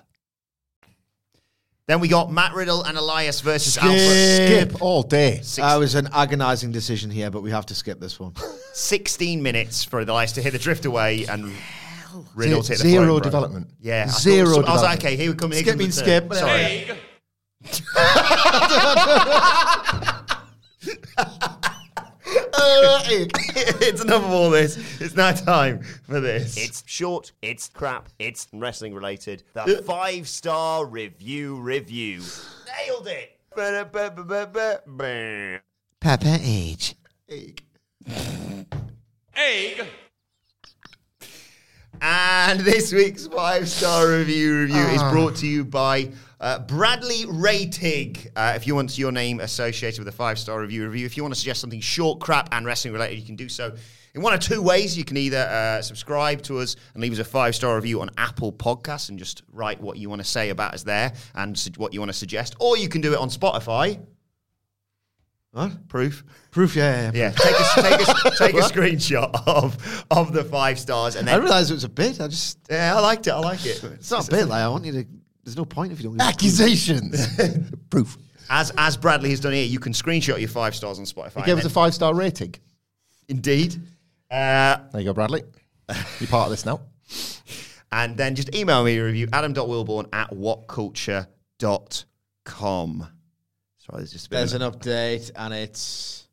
Then we got Matt Riddle and Elias versus Alpha. Skip all day. It was an agonizing decision here, but we have to skip this one. 16 minutes for Elias to hit the drift away and Riddle hit the zero throne, development. Bro. Yeah. Zero development. I was like, okay, here we come. Skip means skip. Sorry. It's enough of all this. It's now time for this. It's short, it's crap, it's wrestling related. The 5-star review. Nailed it. Papa Age. Egg. And this week's 5-star review is brought to you by Bradley Raytig. If you want your name associated with a 5-star review, if you want to suggest something short, crap, and wrestling related, you can do so in one of two ways. You can either subscribe to us and leave us a 5-star review on Apple Podcasts and just write what you want to say about us there and what you want to suggest, or you can do it on Spotify. What? Proof, yeah. Take a screenshot of the 5 stars. And then I realised it was a bit. Yeah, I like it. It's not a bit, like, I want you to... There's no point if you don't... get accusations! Proof. As Bradley has done here, you can screenshot your 5 stars on Spotify. You gave us a 5-star rating. Indeed. There you go, Bradley. You're part of this now. And then just email me your review, adam.wilborn@whatculture.com. There's an update, and there's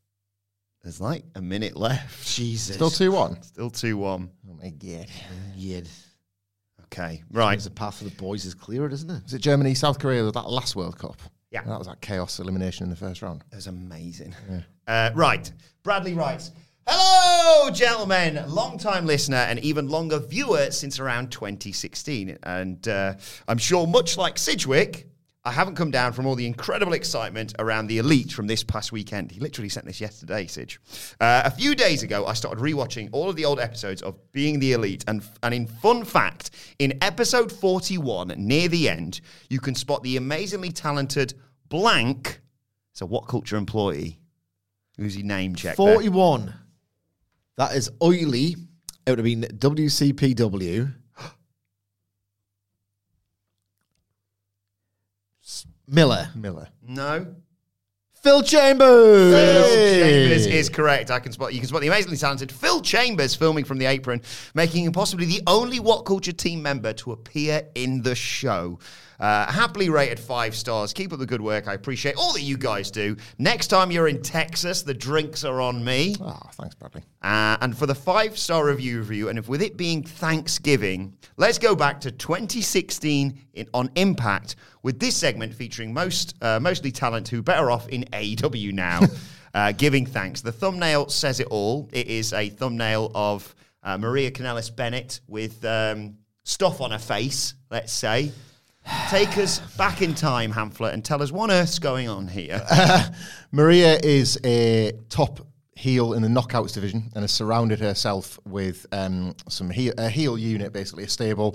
like a minute left. Jesus. Still 2-1? Still 2-1. Oh, my God. Okay, right. The path for the boys is clearer, isn't it? Was it Germany, South Korea, that last World Cup? Yeah. And that was that chaos elimination in the first round. It was amazing. Yeah. Right. Bradley writes, hello, gentlemen. Long-time listener and even longer viewer since around 2016. And I'm sure, much like Sidgwick, I haven't come down from all the incredible excitement around the Elite from this past weekend. He literally sent this yesterday, Sidge. A few days ago, I started rewatching all of the old episodes of Being the Elite. And in fun fact, in episode 41, near the end, you can spot the amazingly talented blank. It's a What Culture employee. Who's he name check? 41. There? That is Oily. It would have been WCPW. Miller. No. Phil Chambers. Phil Chambers is correct. You can spot the amazingly talented Phil Chambers filming from the apron, making him possibly the only What Culture team member to appear in the show. Happily rated 5 stars. Keep up the good work. I appreciate all that you guys do. Next time you're in Texas, the drinks are on me. Oh, thanks, Bradley. And for the 5-star review, and if with it being Thanksgiving, let's go back to 2016 on Impact with this segment featuring mostly talent who better off in AEW now, giving thanks. The thumbnail says it all. It is a thumbnail of Maria Kanellis-Bennett with stuff on her face, let's say. Take us back in time, Hanfler, and tell us what on earth's going on here. Maria is a top heel in the knockouts division and has surrounded herself with a heel unit, basically, a stable.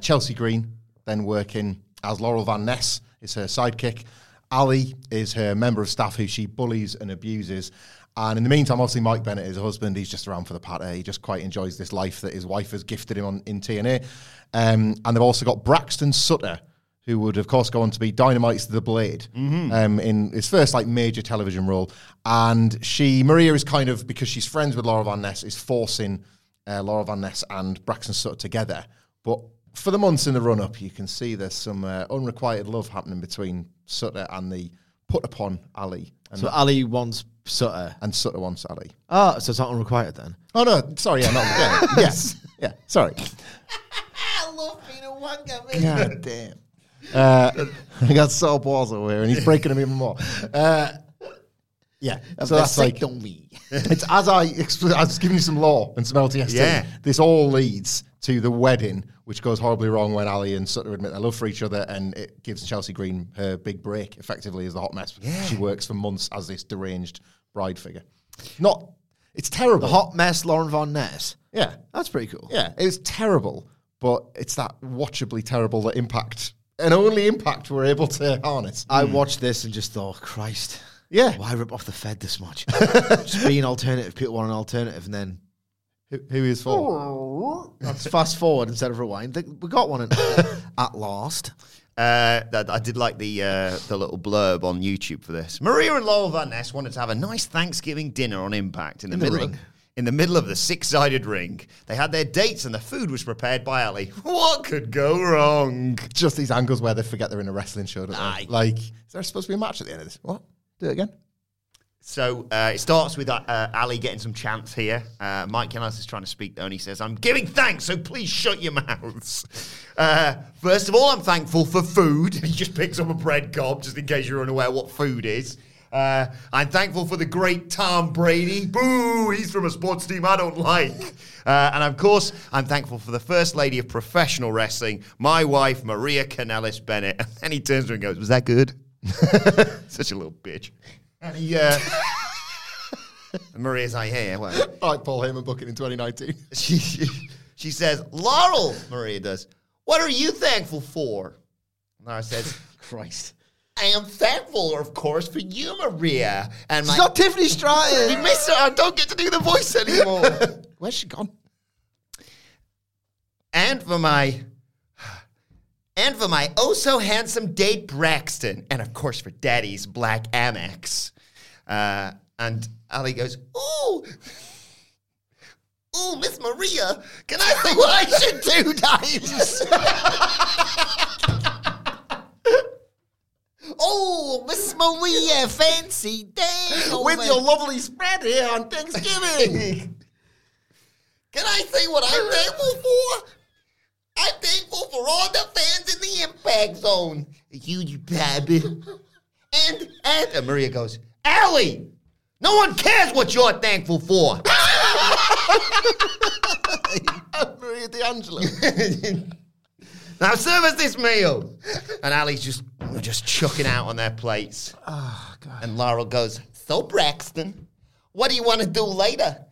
Chelsea Green, then working as Laurel Van Ness, is her sidekick. Allie is her member of staff who she bullies and abuses. And in the meantime, obviously, Mike Bennett is her husband. He's just around for the patter. He just quite enjoys this life that his wife has gifted him in TNA. And they've also got Braxton Sutter, who would, of course, go on to be Dynamite's The Blade in his first major television role. And Maria is kind of, because she's friends with Laura Van Ness, is forcing Laura Van Ness and Braxton Sutter together. But for the months in the run-up, you can see there's some unrequited love happening between Sutter and the put-upon Allie. So Allie wants Sutter. And Sutter wants Allie. Oh, so it's not unrequited then? Oh, no. Sorry, yeah, not unrequited. Yes. Yeah, sorry. I love being a wanker, man. God damn. I got Sal Balls over here, and he's breaking him even more. Yeah, so that's like it's as I was giving you some lore and some LTST. Yeah. This all leads to the wedding, which goes horribly wrong when Allie and Sutter admit their love for each other, and it gives Chelsea Green her big break, effectively, as the hot mess. Yeah. She works for months as this deranged bride figure. Not, it's terrible. The hot mess, Laurel Van Ness. Yeah, that's pretty cool. Yeah, it's terrible, but it's that watchably terrible that Impact and only Impact were able to harness. I watched this and just thought, Christ. Yeah. Why rip off the Fed this much? Just be an alternative. People want an alternative, and then who is for? Let's fast forward instead of rewind. We got one at last. I did like the little blurb on YouTube for this. Maria and Laurel Van Ness wanted to have a nice Thanksgiving dinner on Impact in the middle of the six-sided ring. They had their dates and the food was prepared by Allie. What could go wrong? Just these angles where they forget they're in a wrestling show, don't they? Like, is there supposed to be a match at the end of this? What? Do it again. So it starts with Allie getting some chants here. Mike Kanellis is trying to speak, though, and he says, I'm giving thanks, so please shut your mouths. First of all, I'm thankful for food. He just picks up a bread gob, just in case you're unaware what food is. I'm thankful for the great Tom Brady. Boo, he's from a sports team I don't like. And, of course, I'm thankful for the First Lady of Professional Wrestling, my wife, Maria Kanellis-Bennett. And then he turns to her and goes, was that good? Such a little bitch. And he, Maria's like, hey, well. Like Paul Heyman booking in 2019. She says, Laurel, Maria does, what are you thankful for? Laura says, Christ. I am thankful, of course, for you, Maria. And it's not Tiffany Stratton. You missed her. I don't get to do the voice anymore. Where's she gone? And for my oh-so-handsome date, Braxton. And, of course, for Daddy's black Amex. And Allie goes, Ooh, Miss Maria, can I say what I should do, Dimes? Oh, Miss Maria, fancy day. With your lovely spread here on Thanksgiving. Can I say what I'm thankful for? I'm thankful for all the fans in the Impact Zone. You baby. And Maria goes, Allie, no one cares what you're thankful for. Maria D'Angelo. Now serve us this meal. And Allie's just chucking out on their plates. Oh, God. And Laurel goes, so Braxton, what do you want to do later?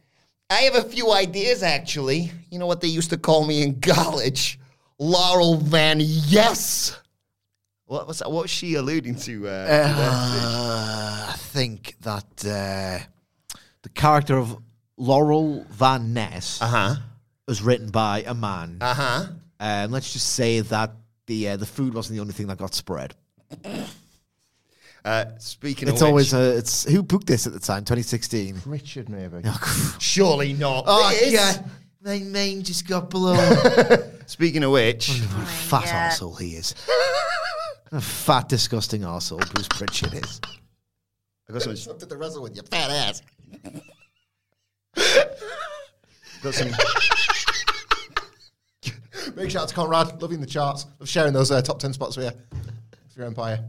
I have a few ideas, actually. You know what they used to call me in college? Laurel Van Yes. What was she alluding to? I think that the character of Laurel Van Ness was written by a man. And let's just say that the food wasn't the only thing that got spread. Speaking of which, it's who booked this at the time, 2016? Richard, maybe. Oh, surely not. Oh, yeah. My name just got blown. Speaking of which. What a fat arsehole he is. What a fat, disgusting arsehole Bruce Pritchard is. I got some something to wrestle with, your fat ass. Got some... Big shout out to Conrad. Loving the charts. Love sharing those top 10 spots with you. It's your empire.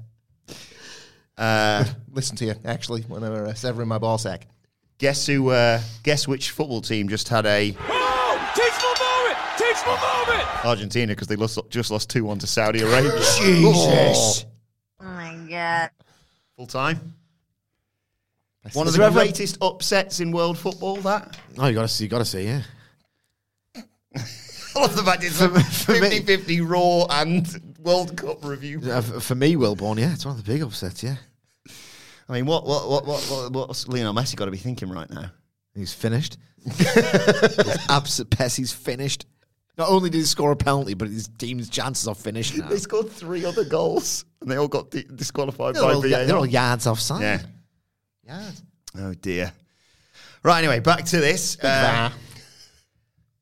Listen to you, actually, whenever severing my ball sack. Guess which football team just had a... Oh, teachable moment! Argentina, because they just lost 2-1 to Saudi Arabia. Jesus! Oh my God. Full time. One of the greatest upsets in world football, that? Oh, you got to see, yeah. I love the fact it's a 50-50 Raw and World Cup review. For me, Wilborn, yeah, it's one of the big upsets, yeah. I mean, what's Lionel Messi got to be thinking right now? He's finished. He's finished. Not only did he score a penalty, but his team's chances are finished now. They scored 3 other goals, and they all got disqualified by VAR. They're all yards offside. Yeah. Yards. Oh, dear. Right, anyway, back to this.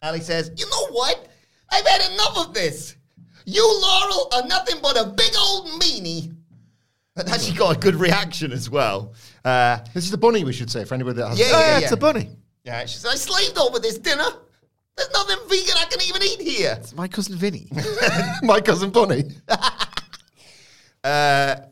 Allie says, you know what? I've had enough of this. You, Laurel, are nothing but a big old meanie. And then she got a good reaction as well. This is the bunny, we should say, for anybody that has it's a bunny. Yeah, she said, I slaved over this dinner. There's nothing vegan I can even eat here. It's my cousin Vinny. My cousin Bunny.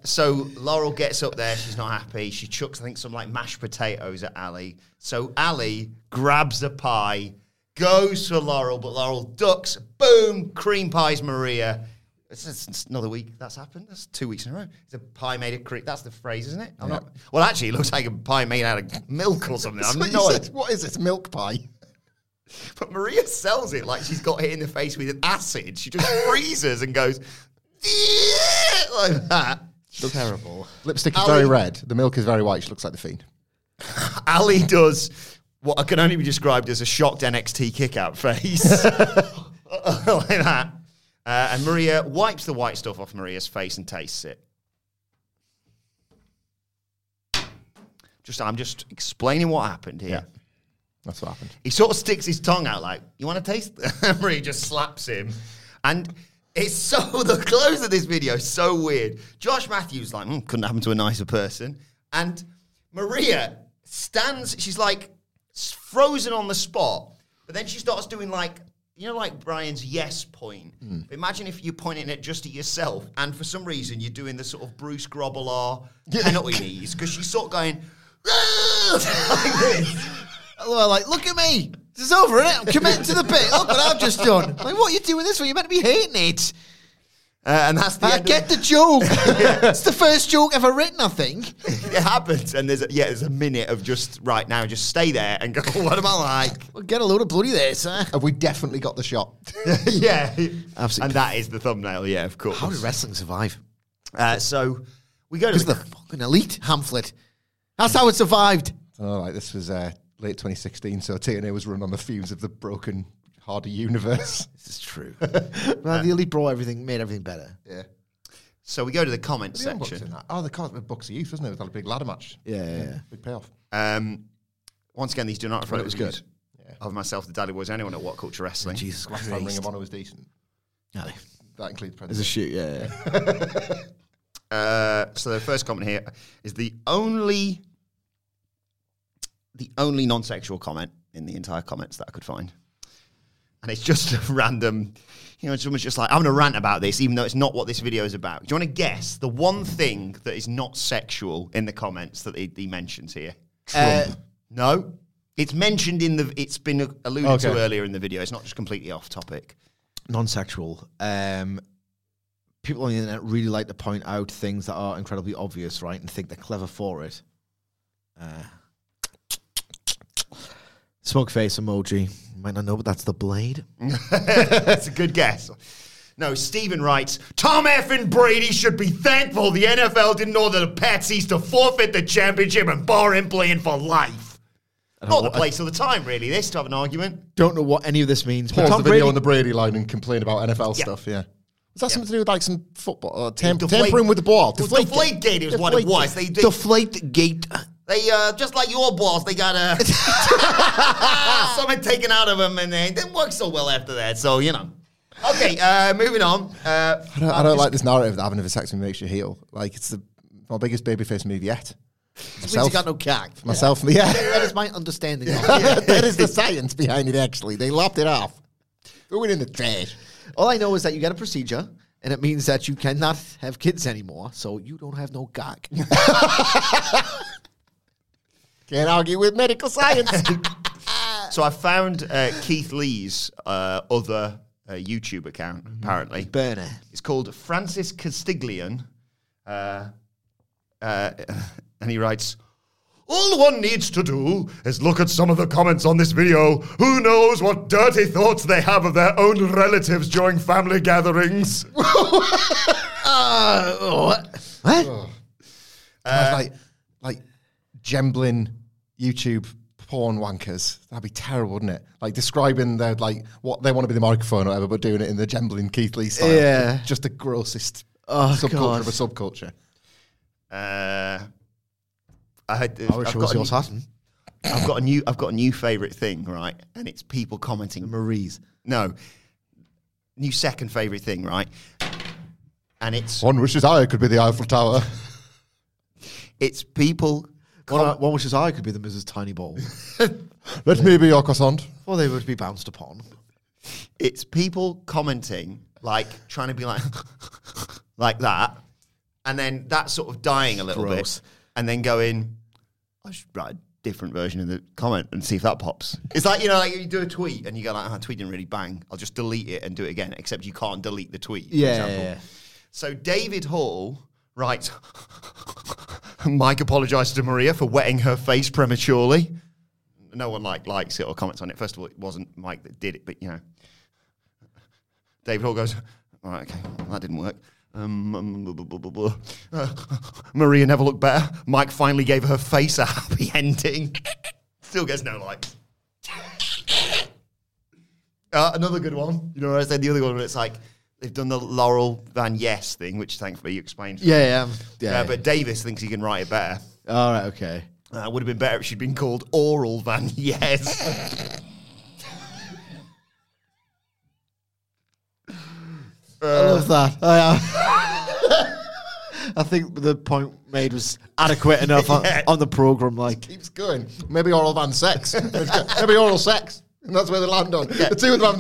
So Laurel gets up there. She's not happy. She chucks, I think, some like mashed potatoes at Allie. So Allie grabs the pie, goes for Laurel, but Laurel ducks. Boom, cream pie's Maria. It's another week that's happened. That's 2 weeks in a row. It's a pie made of cream. That's the phrase, isn't it? I'm not. Well, actually, it looks like a pie made out of milk or something. I'm not. What is this milk pie? But Maria sells it like she's got hit in the face with an acid. She just freezes and goes like that. She looks terrible. Lipstick is very red. The milk is very white. She looks like the Fiend. Allie does what I can only be described as a shocked NXT kick-out face. Like that. And Maria wipes the white stuff off Maria's face and tastes it. I'm just explaining what happened here. Yeah, that's what happened. He sort of sticks his tongue out like, you want to taste? Maria just slaps him. And it's so, the close of this video is so weird. Josh Matthews like, couldn't happen to a nicer person. And Maria stands, she's like frozen on the spot. But then she starts doing like, you know, like Brian's yes point. Mm. Imagine if you're pointing it just at yourself, and for some reason you're doing the sort of Bruce Grobbelaar penalty knees because she's sort of going like this. Like, look at me. This is over, isn't it? I'm committing to the bit. Look what I've just done. Like, what are you doing this for? You're meant to be hating it. And that's the end. Get the joke. Yeah. It's the first joke ever written, I think. It happens, and there's a minute of just right now, just stay there and go, what am I like? We'll get a load of bloody this, huh? Have we definitely got the shot? Yeah. Absolutely. And that is the thumbnail, yeah, of course. How did wrestling survive? So we go to the fucking elite pamphlet. That's how it survived. All right, this was late 2016, so TNA was run on the fumes of the broken Harder universe. This is true. Well, the elite brought everything, made everything better. Yeah. So we go to the comment section. The comment with Bucks of Youth, wasn't it? It was a big ladder match. Yeah. Big payoff. Once again, these do not refer to was good. Yeah. Of myself, the Daddy Boys, anyone at What Culture Wrestling. Jesus Christ. Last time Ring of Honor was decent. No. That includes Predator. There's a shoot, yeah. So the first comment here is the only non-sexual comment in the entire comments that I could find. And it's just a random, you know, someone's just like, I'm going to rant about this, even though it's not what this video is about. Do you want to guess the one thing that is not sexual in the comments that he mentions here? Trump. No. It's mentioned it's been alluded to earlier in the video. It's not just completely off topic. Non-sexual. People on the internet really like to point out things that are incredibly obvious, right, and think they're clever for it. Smug face emoji. Might not know, but that's the blade. That's a good guess. No, Stephen writes, Tom effing Brady should be thankful the NFL didn't order the Patsies to forfeit the championship and bar him playing for life. Not the place of the time, really. They still have an argument. Don't know what any of this means. Pause the video on the Brady line and complain about NFL stuff, yeah. Was that something to do with like some football? Tampering with the ball. Deflategate is what it was. Deflategate. They, just like your boss, they got something taken out of them, and they didn't work so well after that, so, you know. Okay, moving on. I don't like this narrative that having a sex makes you heal. Like, it's my biggest babyface move yet. It means you got no cack. Myself, yeah. That is my understanding of it. Yeah. That is the science behind it, actually. They lopped it off. Threw it in the trash. All I know is that you got a procedure, and it means that you cannot have kids anymore, so you don't have no cock. Can't argue with medical science. So I found Keith Lee's other YouTube account, apparently. Burner. It's called Francis Castiglion. And he writes, all one needs to do is look at some of the comments on this video. Who knows what dirty thoughts they have of their own relatives during family gatherings? What? Like Gemblin YouTube porn wankers. That'd be terrible, wouldn't it? Like describing their what they want to be the microphone or whatever, but doing it in the Gemblin Keith Lee style. Yeah. Just the grossest subculture of a subculture. I've got a new favourite thing, right? And it's people commenting Marie's. No. New second favourite thing, right? And it's one wishes I could be the Eiffel Tower. It's people. One wishes I could be the Mrs. Tiny Ball. Let me be your croissant. Or they would be bounced upon. It's people commenting, like, trying to be like, like that, and then that sort of dying a little bit, and then going, I should write a different version of the comment and see if that pops. It's like, you know, like you do a tweet and you go like, oh, tweet didn't really bang. I'll just delete it and do it again, except you can't delete the tweet, for example. So David Hall writes, Mike apologised to Maria for wetting her face prematurely. No one likes it or comments on it. First of all, it wasn't Mike that did it, but, you know. David Hall goes, all right, okay, well, that didn't work. Maria never looked better. Mike finally gave her face a happy ending. Still gets no likes. Another good one. You know what I said? The other one, it's like, they've done the Laurel Van Ness thing, which thankfully you explained. Yeah. But Davis thinks he can write it better. All right, okay. Would have been better if she'd been called Oral Van Yes. I love that. I think the point made was adequate enough on the programme. Like, it keeps going. Maybe Oral Van Sex. Maybe Oral Sex. And that's where they land on. Yeah. The two of them,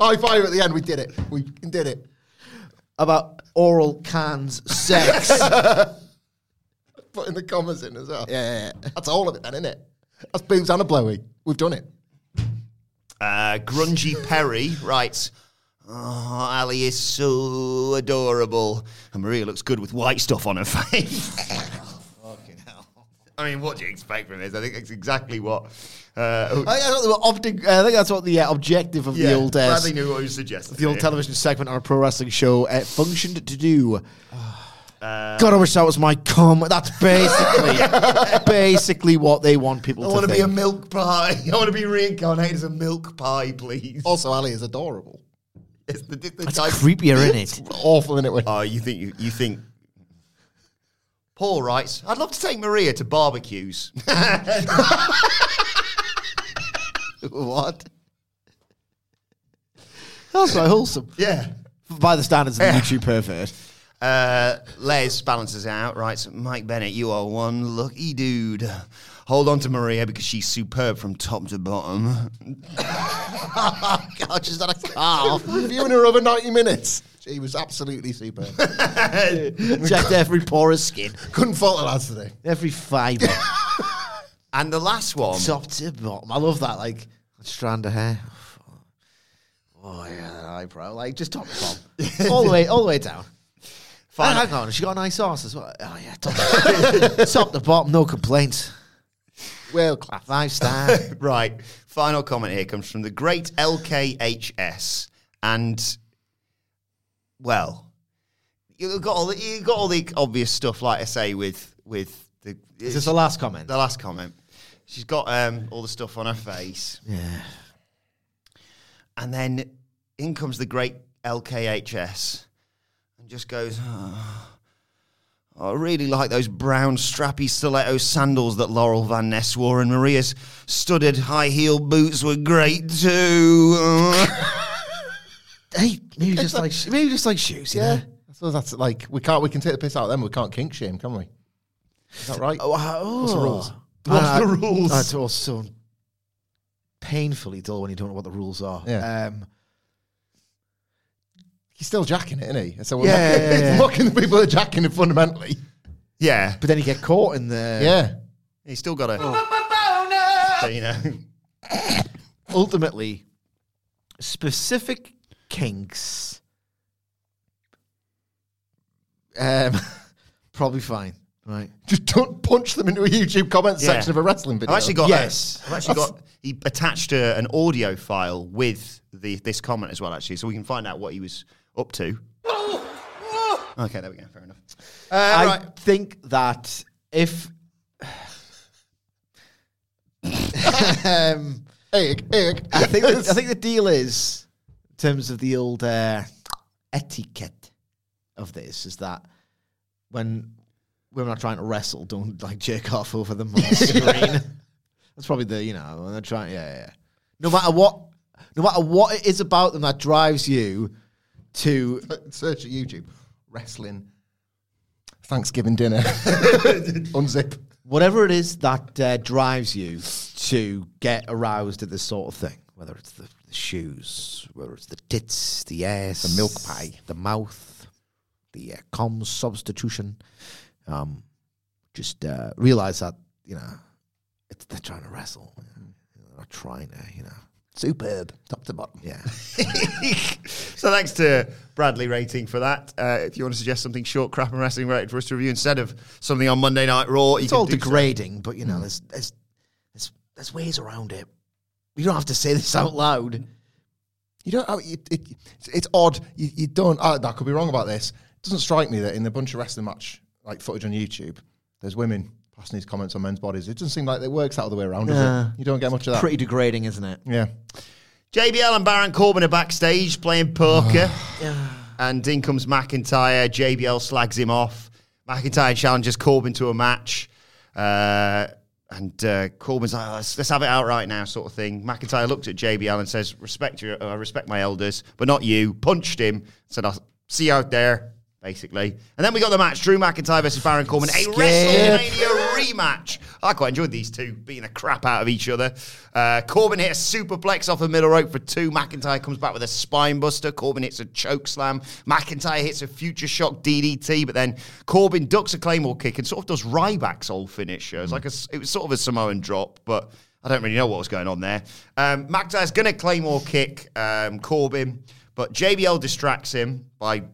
high five at the end. We did it. We did it. About oral cans sex. Putting the commas in as well. Yeah. That's all of it then, isn't it? That's boobs and a blowy. We've done it. Grungy Perry writes, oh, Allie is so adorable. And Maria looks good with white stuff on her face. Oh, fucking hell. I mean, what do you expect from this? I think that's exactly what... I think that's what the objective of the old... Bradley knew what he suggested. The old television segment on a pro wrestling show functioned to do... God, I wish that was my cum. That's basically what they want people to think. I want to be a milk pie. I want to be reincarnated as a milk pie, please. Also, Allie is adorable. It's the that's type creepier, isn't it? It's awful, isn't it? Oh, you think... Paul writes, I'd love to take Maria to barbecues. What? That's quite wholesome. Yeah. By the standards of the YouTube pervert. Les balances out, writes, Mike Bennett, you are one lucky dude. Hold on to Maria because she's superb from top to bottom. God, she's had a calf. Reviewing her over 90 minutes. She was absolutely superb. Checked every pore of skin. Couldn't fault the lads today. Every fibre. And the last one. Top to bottom. I love that, like, strand of hair. Oh, yeah, that eyebrow. Like, just top to bottom. all the way down. Fine. Hang on, she got a nice arse as well. Oh, yeah, top to bottom, no complaints. Well, clap, 5-star. Right, final comment here comes from the great LKHS. And, well, you got all the obvious stuff, like I say, with the... Is this the last comment? The last comment. She's got all the stuff on her face. Yeah. And then in comes the great LKHS. Just goes, I really like those brown strappy stiletto sandals that Laurel Van Ness wore, and Maria's studded high heel boots were great too. Hey, maybe just like shoes, yeah. I suppose that's like we can take the piss out of them. We can't kink shame, can we? Is that right? What's the rules? What's the rules? That's also painfully dull when you don't know what the rules are. Yeah. He's still jacking it, isn't he? So we're mocking the people that are jacking it fundamentally. Yeah. But then you get caught in the... Yeah. He's still got a... Oh. So, you know. Ultimately, specific kinks... probably fine, right? Just don't punch them into a YouTube comment section of a wrestling video. He attached an audio file with this comment as well, actually, so we can find out what he was... up to. Okay, there we go. Fair enough. I think that if... I think the deal is, in terms of the old etiquette of this, is that when women are trying to wrestle, don't like jerk off over them on screen. That's probably the, when they're trying... Yeah. No matter what it is about them that drives you... to search at YouTube, wrestling, Thanksgiving dinner, unzip. Whatever it is that drives you to get aroused at this sort of thing, whether it's the shoes, whether it's the tits, the ass, the milk pie, the mouth, the comms substitution. Just realize that, you know, they're trying to wrestle. They're not trying to, you know. Superb, top to bottom. Yeah. So thanks to Bradley Rating for that. If you want to suggest something short, crap and wrestling rated for us to review instead of something on Monday Night Raw, it's all degrading, so. But you know, there's ways around it. You don't have to say this out loud. You don't. It's odd. You don't. I could be wrong about this. It doesn't strike me that in a bunch of wrestling match like footage on YouTube, there's women passing these comments on men's bodies. It doesn't seem like it works out of the way around, does it? You don't get much of that. Pretty degrading, isn't it? Yeah. JBL and Baron Corbin are backstage playing poker. And in comes McIntyre. JBL slags him off. McIntyre challenges Corbin to a match. And Corbin's like, let's have it out right now, sort of thing. McIntyre looks at JBL and says, I respect my elders, but not you. Punched him. Said, I'll see you out there, basically. And then we got the match, Drew McIntyre versus Baron Corbin, a WrestleMania rematch. I quite enjoyed these two beating the crap out of each other. Corbin hit a superplex off the middle rope for two. McIntyre comes back with a spine buster. Corbin hits a choke slam. McIntyre hits a future shock DDT, but then Corbin ducks a claymore kick and sort of does Ryback's old finisher. It was sort of a Samoan drop, but I don't really know what was going on there. McIntyre's going to claymore kick Corbin, but JBL distracts him by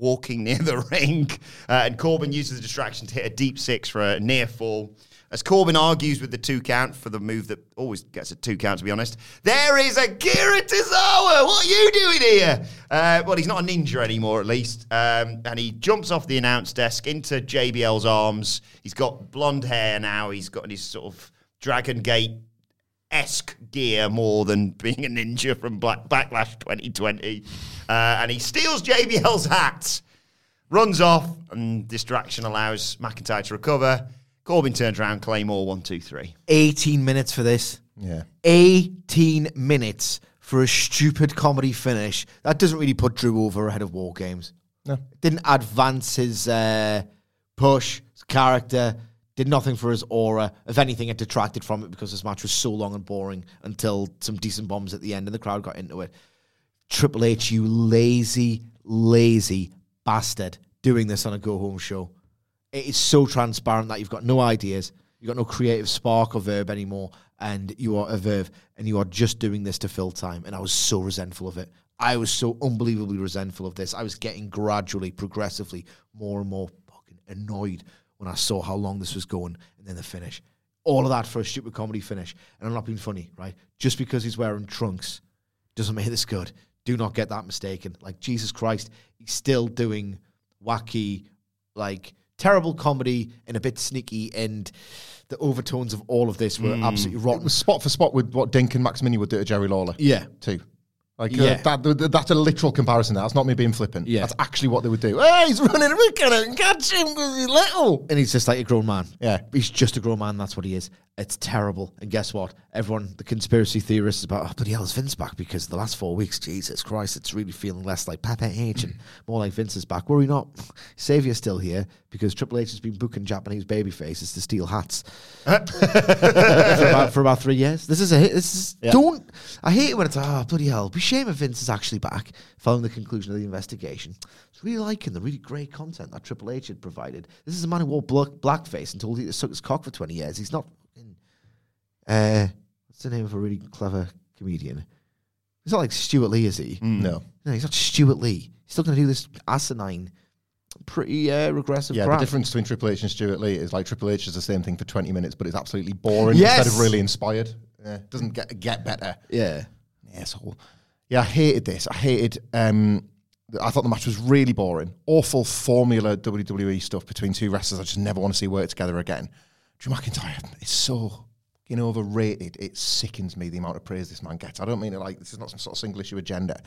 walking near the ring, and Corbin uses the distraction to hit a deep six for a near fall. As Corbin argues with the two count for the move that always gets a two count, to be honest, there is Akira Tozawa! What are you doing here? Well, he's not a ninja anymore, at least. And he jumps off the announce desk into JBL's arms. He's got blonde hair now. He's got his sort of Dragon Gate-esque gear more than being a ninja from Backlash 2020. And he steals JBL's hat, runs off, and distraction allows McIntyre to recover. Corbin turns around, Claymore, 1, 2, 3. 18 minutes for this. Yeah. 18 minutes for a stupid comedy finish. That doesn't really put Drew over ahead of War Games. No. It didn't advance his push, his character, did nothing for his aura. If anything, it detracted from it because this match was so long and boring until some decent bombs at the end and the crowd got into it. Triple H, you lazy, lazy bastard doing this on a go-home show. It is so transparent that you've got no ideas, you've got no creative spark or verve anymore, and you are a verve, and you are just doing this to fill time. And I was so resentful of it. I was so unbelievably resentful of this. I was getting gradually, progressively, more and more fucking annoyed when I saw how long this was going, and then the finish. All of that for a stupid comedy finish. And I'm not being funny, right? Just because he's wearing trunks doesn't make this good. Do not get that mistaken. Like, Jesus Christ, he's still doing wacky, like, terrible comedy and a bit sneaky, and the overtones of all of this were absolutely rotten. It was spot for spot with what Dink and Max Mini would do to Jerry Lawler. Yeah. Too. Like, that's a literal comparison. That's not me being flippant. Yeah. That's actually what they would do. Hey, he's running, look at him, catch him, because he's little. And he's just like a grown man. Yeah. He's just a grown man, that's what he is. It's terrible. And guess what? Everyone, the conspiracy theorists about, oh, bloody hell, is Vince back? Because the last 4 weeks, Jesus Christ, it's really feeling less like Papa H and more like Vince is back. Worry not. Xavier's still here because Triple H has been booking Japanese baby faces to steal hats for about 3 years. This is a hit. I hate it when it's, bloody hell. It'd be a shame if Vince is actually back following the conclusion of the investigation. It's really liking the really great content that Triple H had provided. This is a man who wore blackface and told he to suck his cock for 20 years. He's not... what's the name of a really clever comedian? He's not like Stuart Lee, is he? No, he's not Stuart Lee. He's still going to do this asinine, pretty regressive crap. The difference between Triple H and Stuart Lee is like Triple H is the same thing for 20 minutes, but it's absolutely boring instead of really inspired. Doesn't get better. Yeah. Asshole. Yeah, I hated this. I thought the match was really boring. Awful formula WWE stuff between two wrestlers I just never want to see work together again. Drew McIntyre is so... overrated. It sickens me the amount of praise this man gets. I don't mean it like this is not some sort of single issue agenda.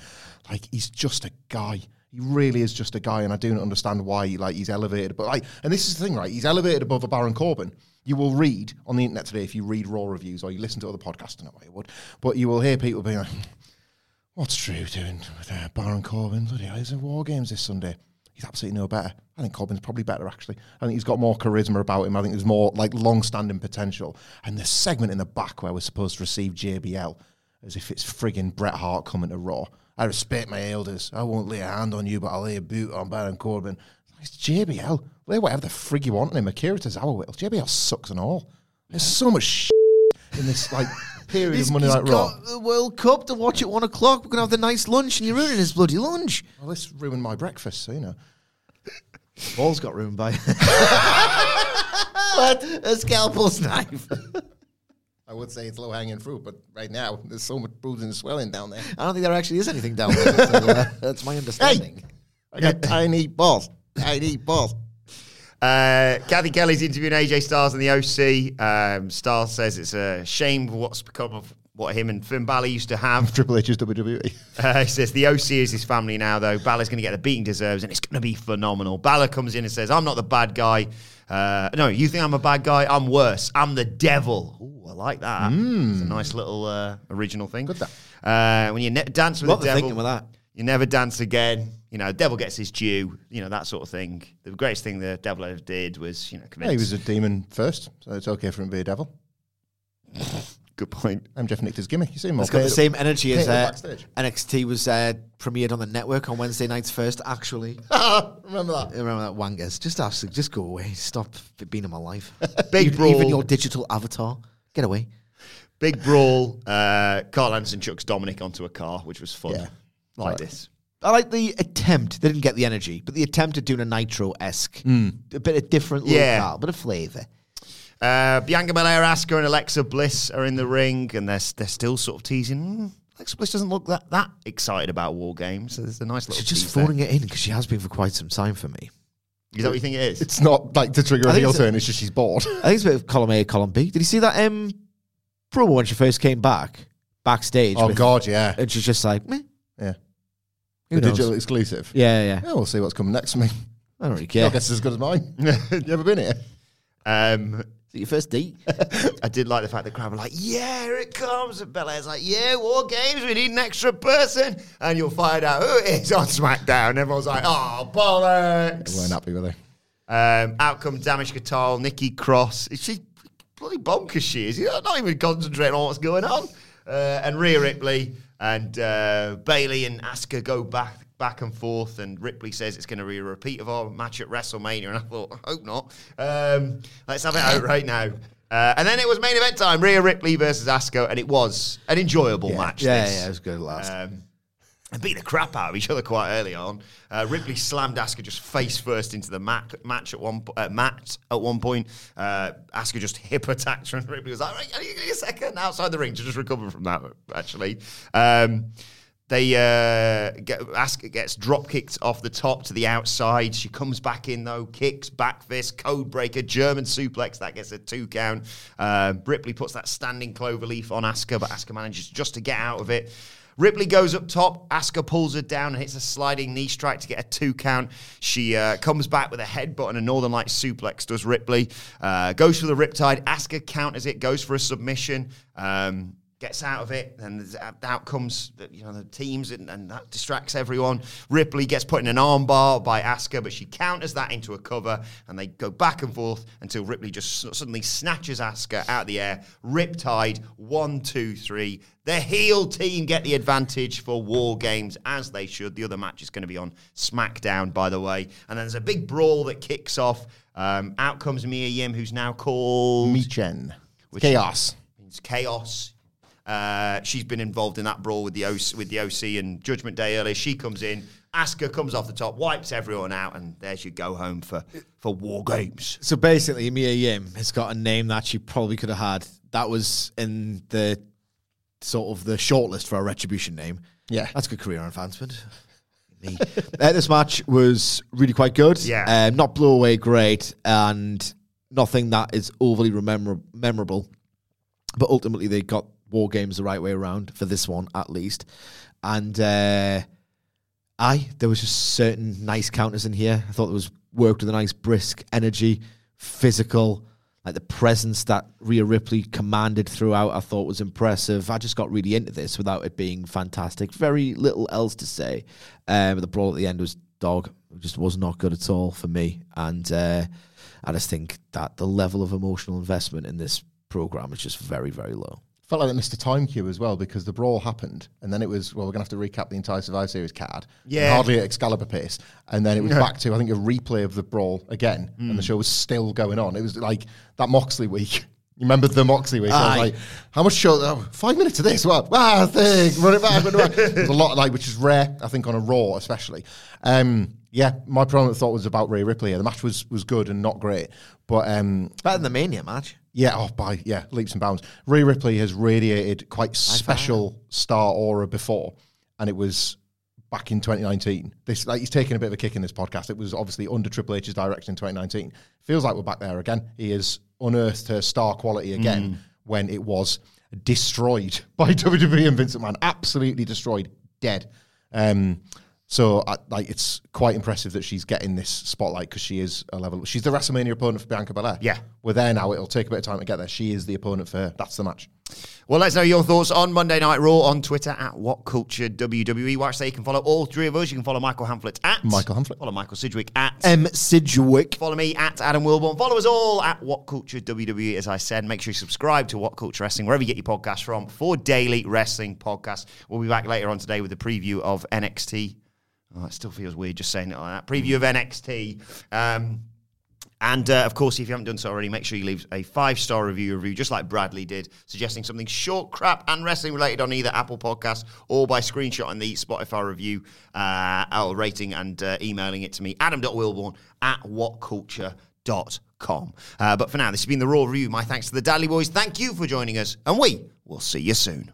Like, he's just a guy. He really is just a guy, and I don't understand why he's elevated. But and this is the thing, right? He's elevated above a Baron Corbin. You will read on the internet today if you read Raw reviews or you listen to other podcasts. I don't know why you would, but you will hear people being like, "What's Drew doing with Baron Corbin? Bloody hell, he's in War Games this Sunday. He's absolutely no better." I think Corbin's probably better, actually. I think he's got more charisma about him. I think there's more, long-standing potential. And the segment in the back where we're supposed to receive JBL as if it's frigging Bret Hart coming to Raw. I respect my elders. I won't lay a hand on you, but I'll lay a boot on Baron Corbin. It's JBL. Lay whatever the frig you want on him. Akira Tozawa. JBL sucks and all. There's so much shit in this, like, period of Monday Night Raw. He's got the World Cup to watch at 1 o'clock. We're going to have the nice lunch, and you're ruining his bloody lunch. Well, this ruined my breakfast, so, you know. Balls got ruined by but a scalpel's knife. I would say it's low-hanging fruit, but right now, there's so much bruising and swelling down there. I don't think there actually is anything down there. So, that's my understanding. Hey, I got tiny balls. Tiny balls. Kathy Kelly's interviewing AJ Styles in the OC. Styles says it's a shame what's become of what him and Finn Balor used to have. Triple H's WWE. He says the OC is his family now, though. Balor's going to get the beating deserves, and it's going to be phenomenal. Balor comes in and says, I'm not the bad guy. No, you think I'm a bad guy? I'm worse. I'm the devil. Ooh, I like that. It's a nice little original thing. Good that. When you dance with the devil, thinking with that. You never dance again. You know, the devil gets his due, you know, that sort of thing. The greatest thing the devil ever did was, you know, convince. Yeah, he was a demon first, so it's okay for him to be a devil. Good point. I'm Jeff Nichter's gimme. You see him all. It's got the same energy as NXT was premiered on the network on Wednesday nights first, actually. Remember that? Remember that, wankers. Just go away. Stop being in my life. Big brawl. Even your digital avatar. Get away. Big brawl. Carl Anderson chucks Dominic onto a car, which was fun. Yeah. Like this. I like the attempt. They didn't get the energy, but the attempt at doing a Nitro-esque. A bit of different look, a bit of flavour. Bianca Belair, Asuka, and Alexa Bliss are in the ring, and they're still sort of teasing. Alexa Bliss doesn't look that excited about War Games, so there's a nice little tease. She's just phoning it in, because she has been for quite some time for me. Is that what you think it is? It's not like to trigger a heel turn, it's just she's bored. I think it's a bit of column A, column B. Did you see that promo when she first came backstage? Oh, God, yeah. And she's just like, meh. Yeah. The digital exclusive. Yeah, we'll see what's coming next to me. I don't really care. I guess it's as good as mine. You ever been here? Is it your first date? I did like the fact the crowd were like, yeah, here it comes. And Belair's like, yeah, War Games, we need an extra person. And you'll find out who it is on SmackDown. Everyone's like, oh, bollocks. They weren't happy, were they? Out come Damage Katal, Nikki Cross. She's bloody bonkers, she is. You're not even concentrating on what's going on. And Rhea Ripley. And Bayley and Asuka go back and forth, and Ripley says it's going to be a repeat of our match at WrestleMania, and I thought, I hope not. Let's have it out right now. And then it was main event time, Rhea Ripley versus Asuka, and it was an enjoyable match. Yeah, it was good last. And beat the crap out of each other quite early on. Ripley slammed Asuka just face first into the mat at one point. Asuka just hip attacked her, and Ripley was like, right, are you going to get a second outside the ring to just recover from that, actually? Asuka gets drop-kicked off the top to the outside. She comes back in, though, kicks, back fist, code breaker, German suplex. That gets a 2 count. Ripley puts that standing cloverleaf on Asuka, but Asuka manages just to get out of it. Ripley goes up top. Asuka pulls her down and hits a sliding knee strike to get a 2 count. She comes back with a headbutt and a Northern Lights suplex, does Ripley. Goes for the riptide. Asuka counters it, goes for a submission, gets out of it, and out comes the teams, and that distracts everyone. Ripley gets put in an armbar by Asuka, but she counters that into a cover, and they go back and forth until Ripley just suddenly snatches Asuka out of the air. Riptide, 1, 2, 3. The heel team get the advantage for War Games, as they should. The other match is going to be on SmackDown, by the way. And then there's a big brawl that kicks off. Out comes Mia Yim, who's now called... Michin. Chaos. It's Chaos. She's been involved in that brawl with the OC and Judgment Day earlier. She comes in. Asuka comes off the top, wipes everyone out, and there's your go home for War Games. So basically, Mia Yim has got a name that she probably could have had. That was in the... sort of the shortlist for a retribution name. Yeah. That's a good career advancement. This match was really quite good. Yeah. Not blow away great, and nothing that is overly memorable. But ultimately, they got War Games the right way around, for this one at least. And there was just certain nice counters in here. I thought it was worked with a nice brisk energy, physical. Like the presence that Rhea Ripley commanded throughout, I thought was impressive. I just got really into this without it being fantastic. Very little else to say. But the brawl at the end was dog. It just was not good at all for me. And I just think that the level of emotional investment in this program is just very, very low. Felt like they missed a time cue as well, because the brawl happened and then it was, well, we're going to have to recap the entire Survivor Series card. Yeah. Hardly at Excalibur pace. And then it was back to, I think, a replay of the brawl again. Mm. And the show was still going on. It was like that Moxley week. You remember the Moxley week? I was like, how much show? 5 minutes of this. What? Wow, thing. Run it back, run it back. There's a lot, like, which is rare, I think, on a Raw especially. Yeah, my prominent thought was about Rhea Ripley. The match was good and not great. But better than the Mania match. Yeah, leaps and bounds. Rhea Ripley has radiated quite special star aura before, and it was back in 2019. This, like, he's taken a bit of a kick in this podcast. It was obviously under Triple H's direction in 2019. Feels like we're back there again. He has unearthed her star quality again when it was destroyed by WWE and Vincent McMahon. Absolutely destroyed, dead. So it's quite impressive that she's getting this spotlight, because she is a level. She's the WrestleMania opponent for Bianca Belair. Yeah. We're there now. It'll take a bit of time to get there. She is the opponent for her. That's the match. Well, let us know your thoughts on Monday Night Raw on Twitter at WhatCultureWWE. Where I say you can follow all three of us. You can follow Michael Hanfler at Michael Hanfler. Follow Michael Sidgwick at M Sidgwick. Follow me at Adam Wilborn. Follow us all at WhatCultureWWE, as I said. Make sure you subscribe to What Culture Wrestling, wherever you get your podcast from, for daily wrestling podcasts. We'll be back later on today with a preview of NXT. Oh, it still feels weird just saying it like that. Preview of NXT. And of course, if you haven't done so already, make sure you leave a 5-star review, just like Bradley did, suggesting something short, crap, and wrestling-related on either Apple Podcasts or by screenshotting the Spotify review or rating and emailing it to me, adam.wilborn@whatculture.com. But for now, this has been the Raw Review. My thanks to the Dally Boys. Thank you for joining us, and we will see you soon.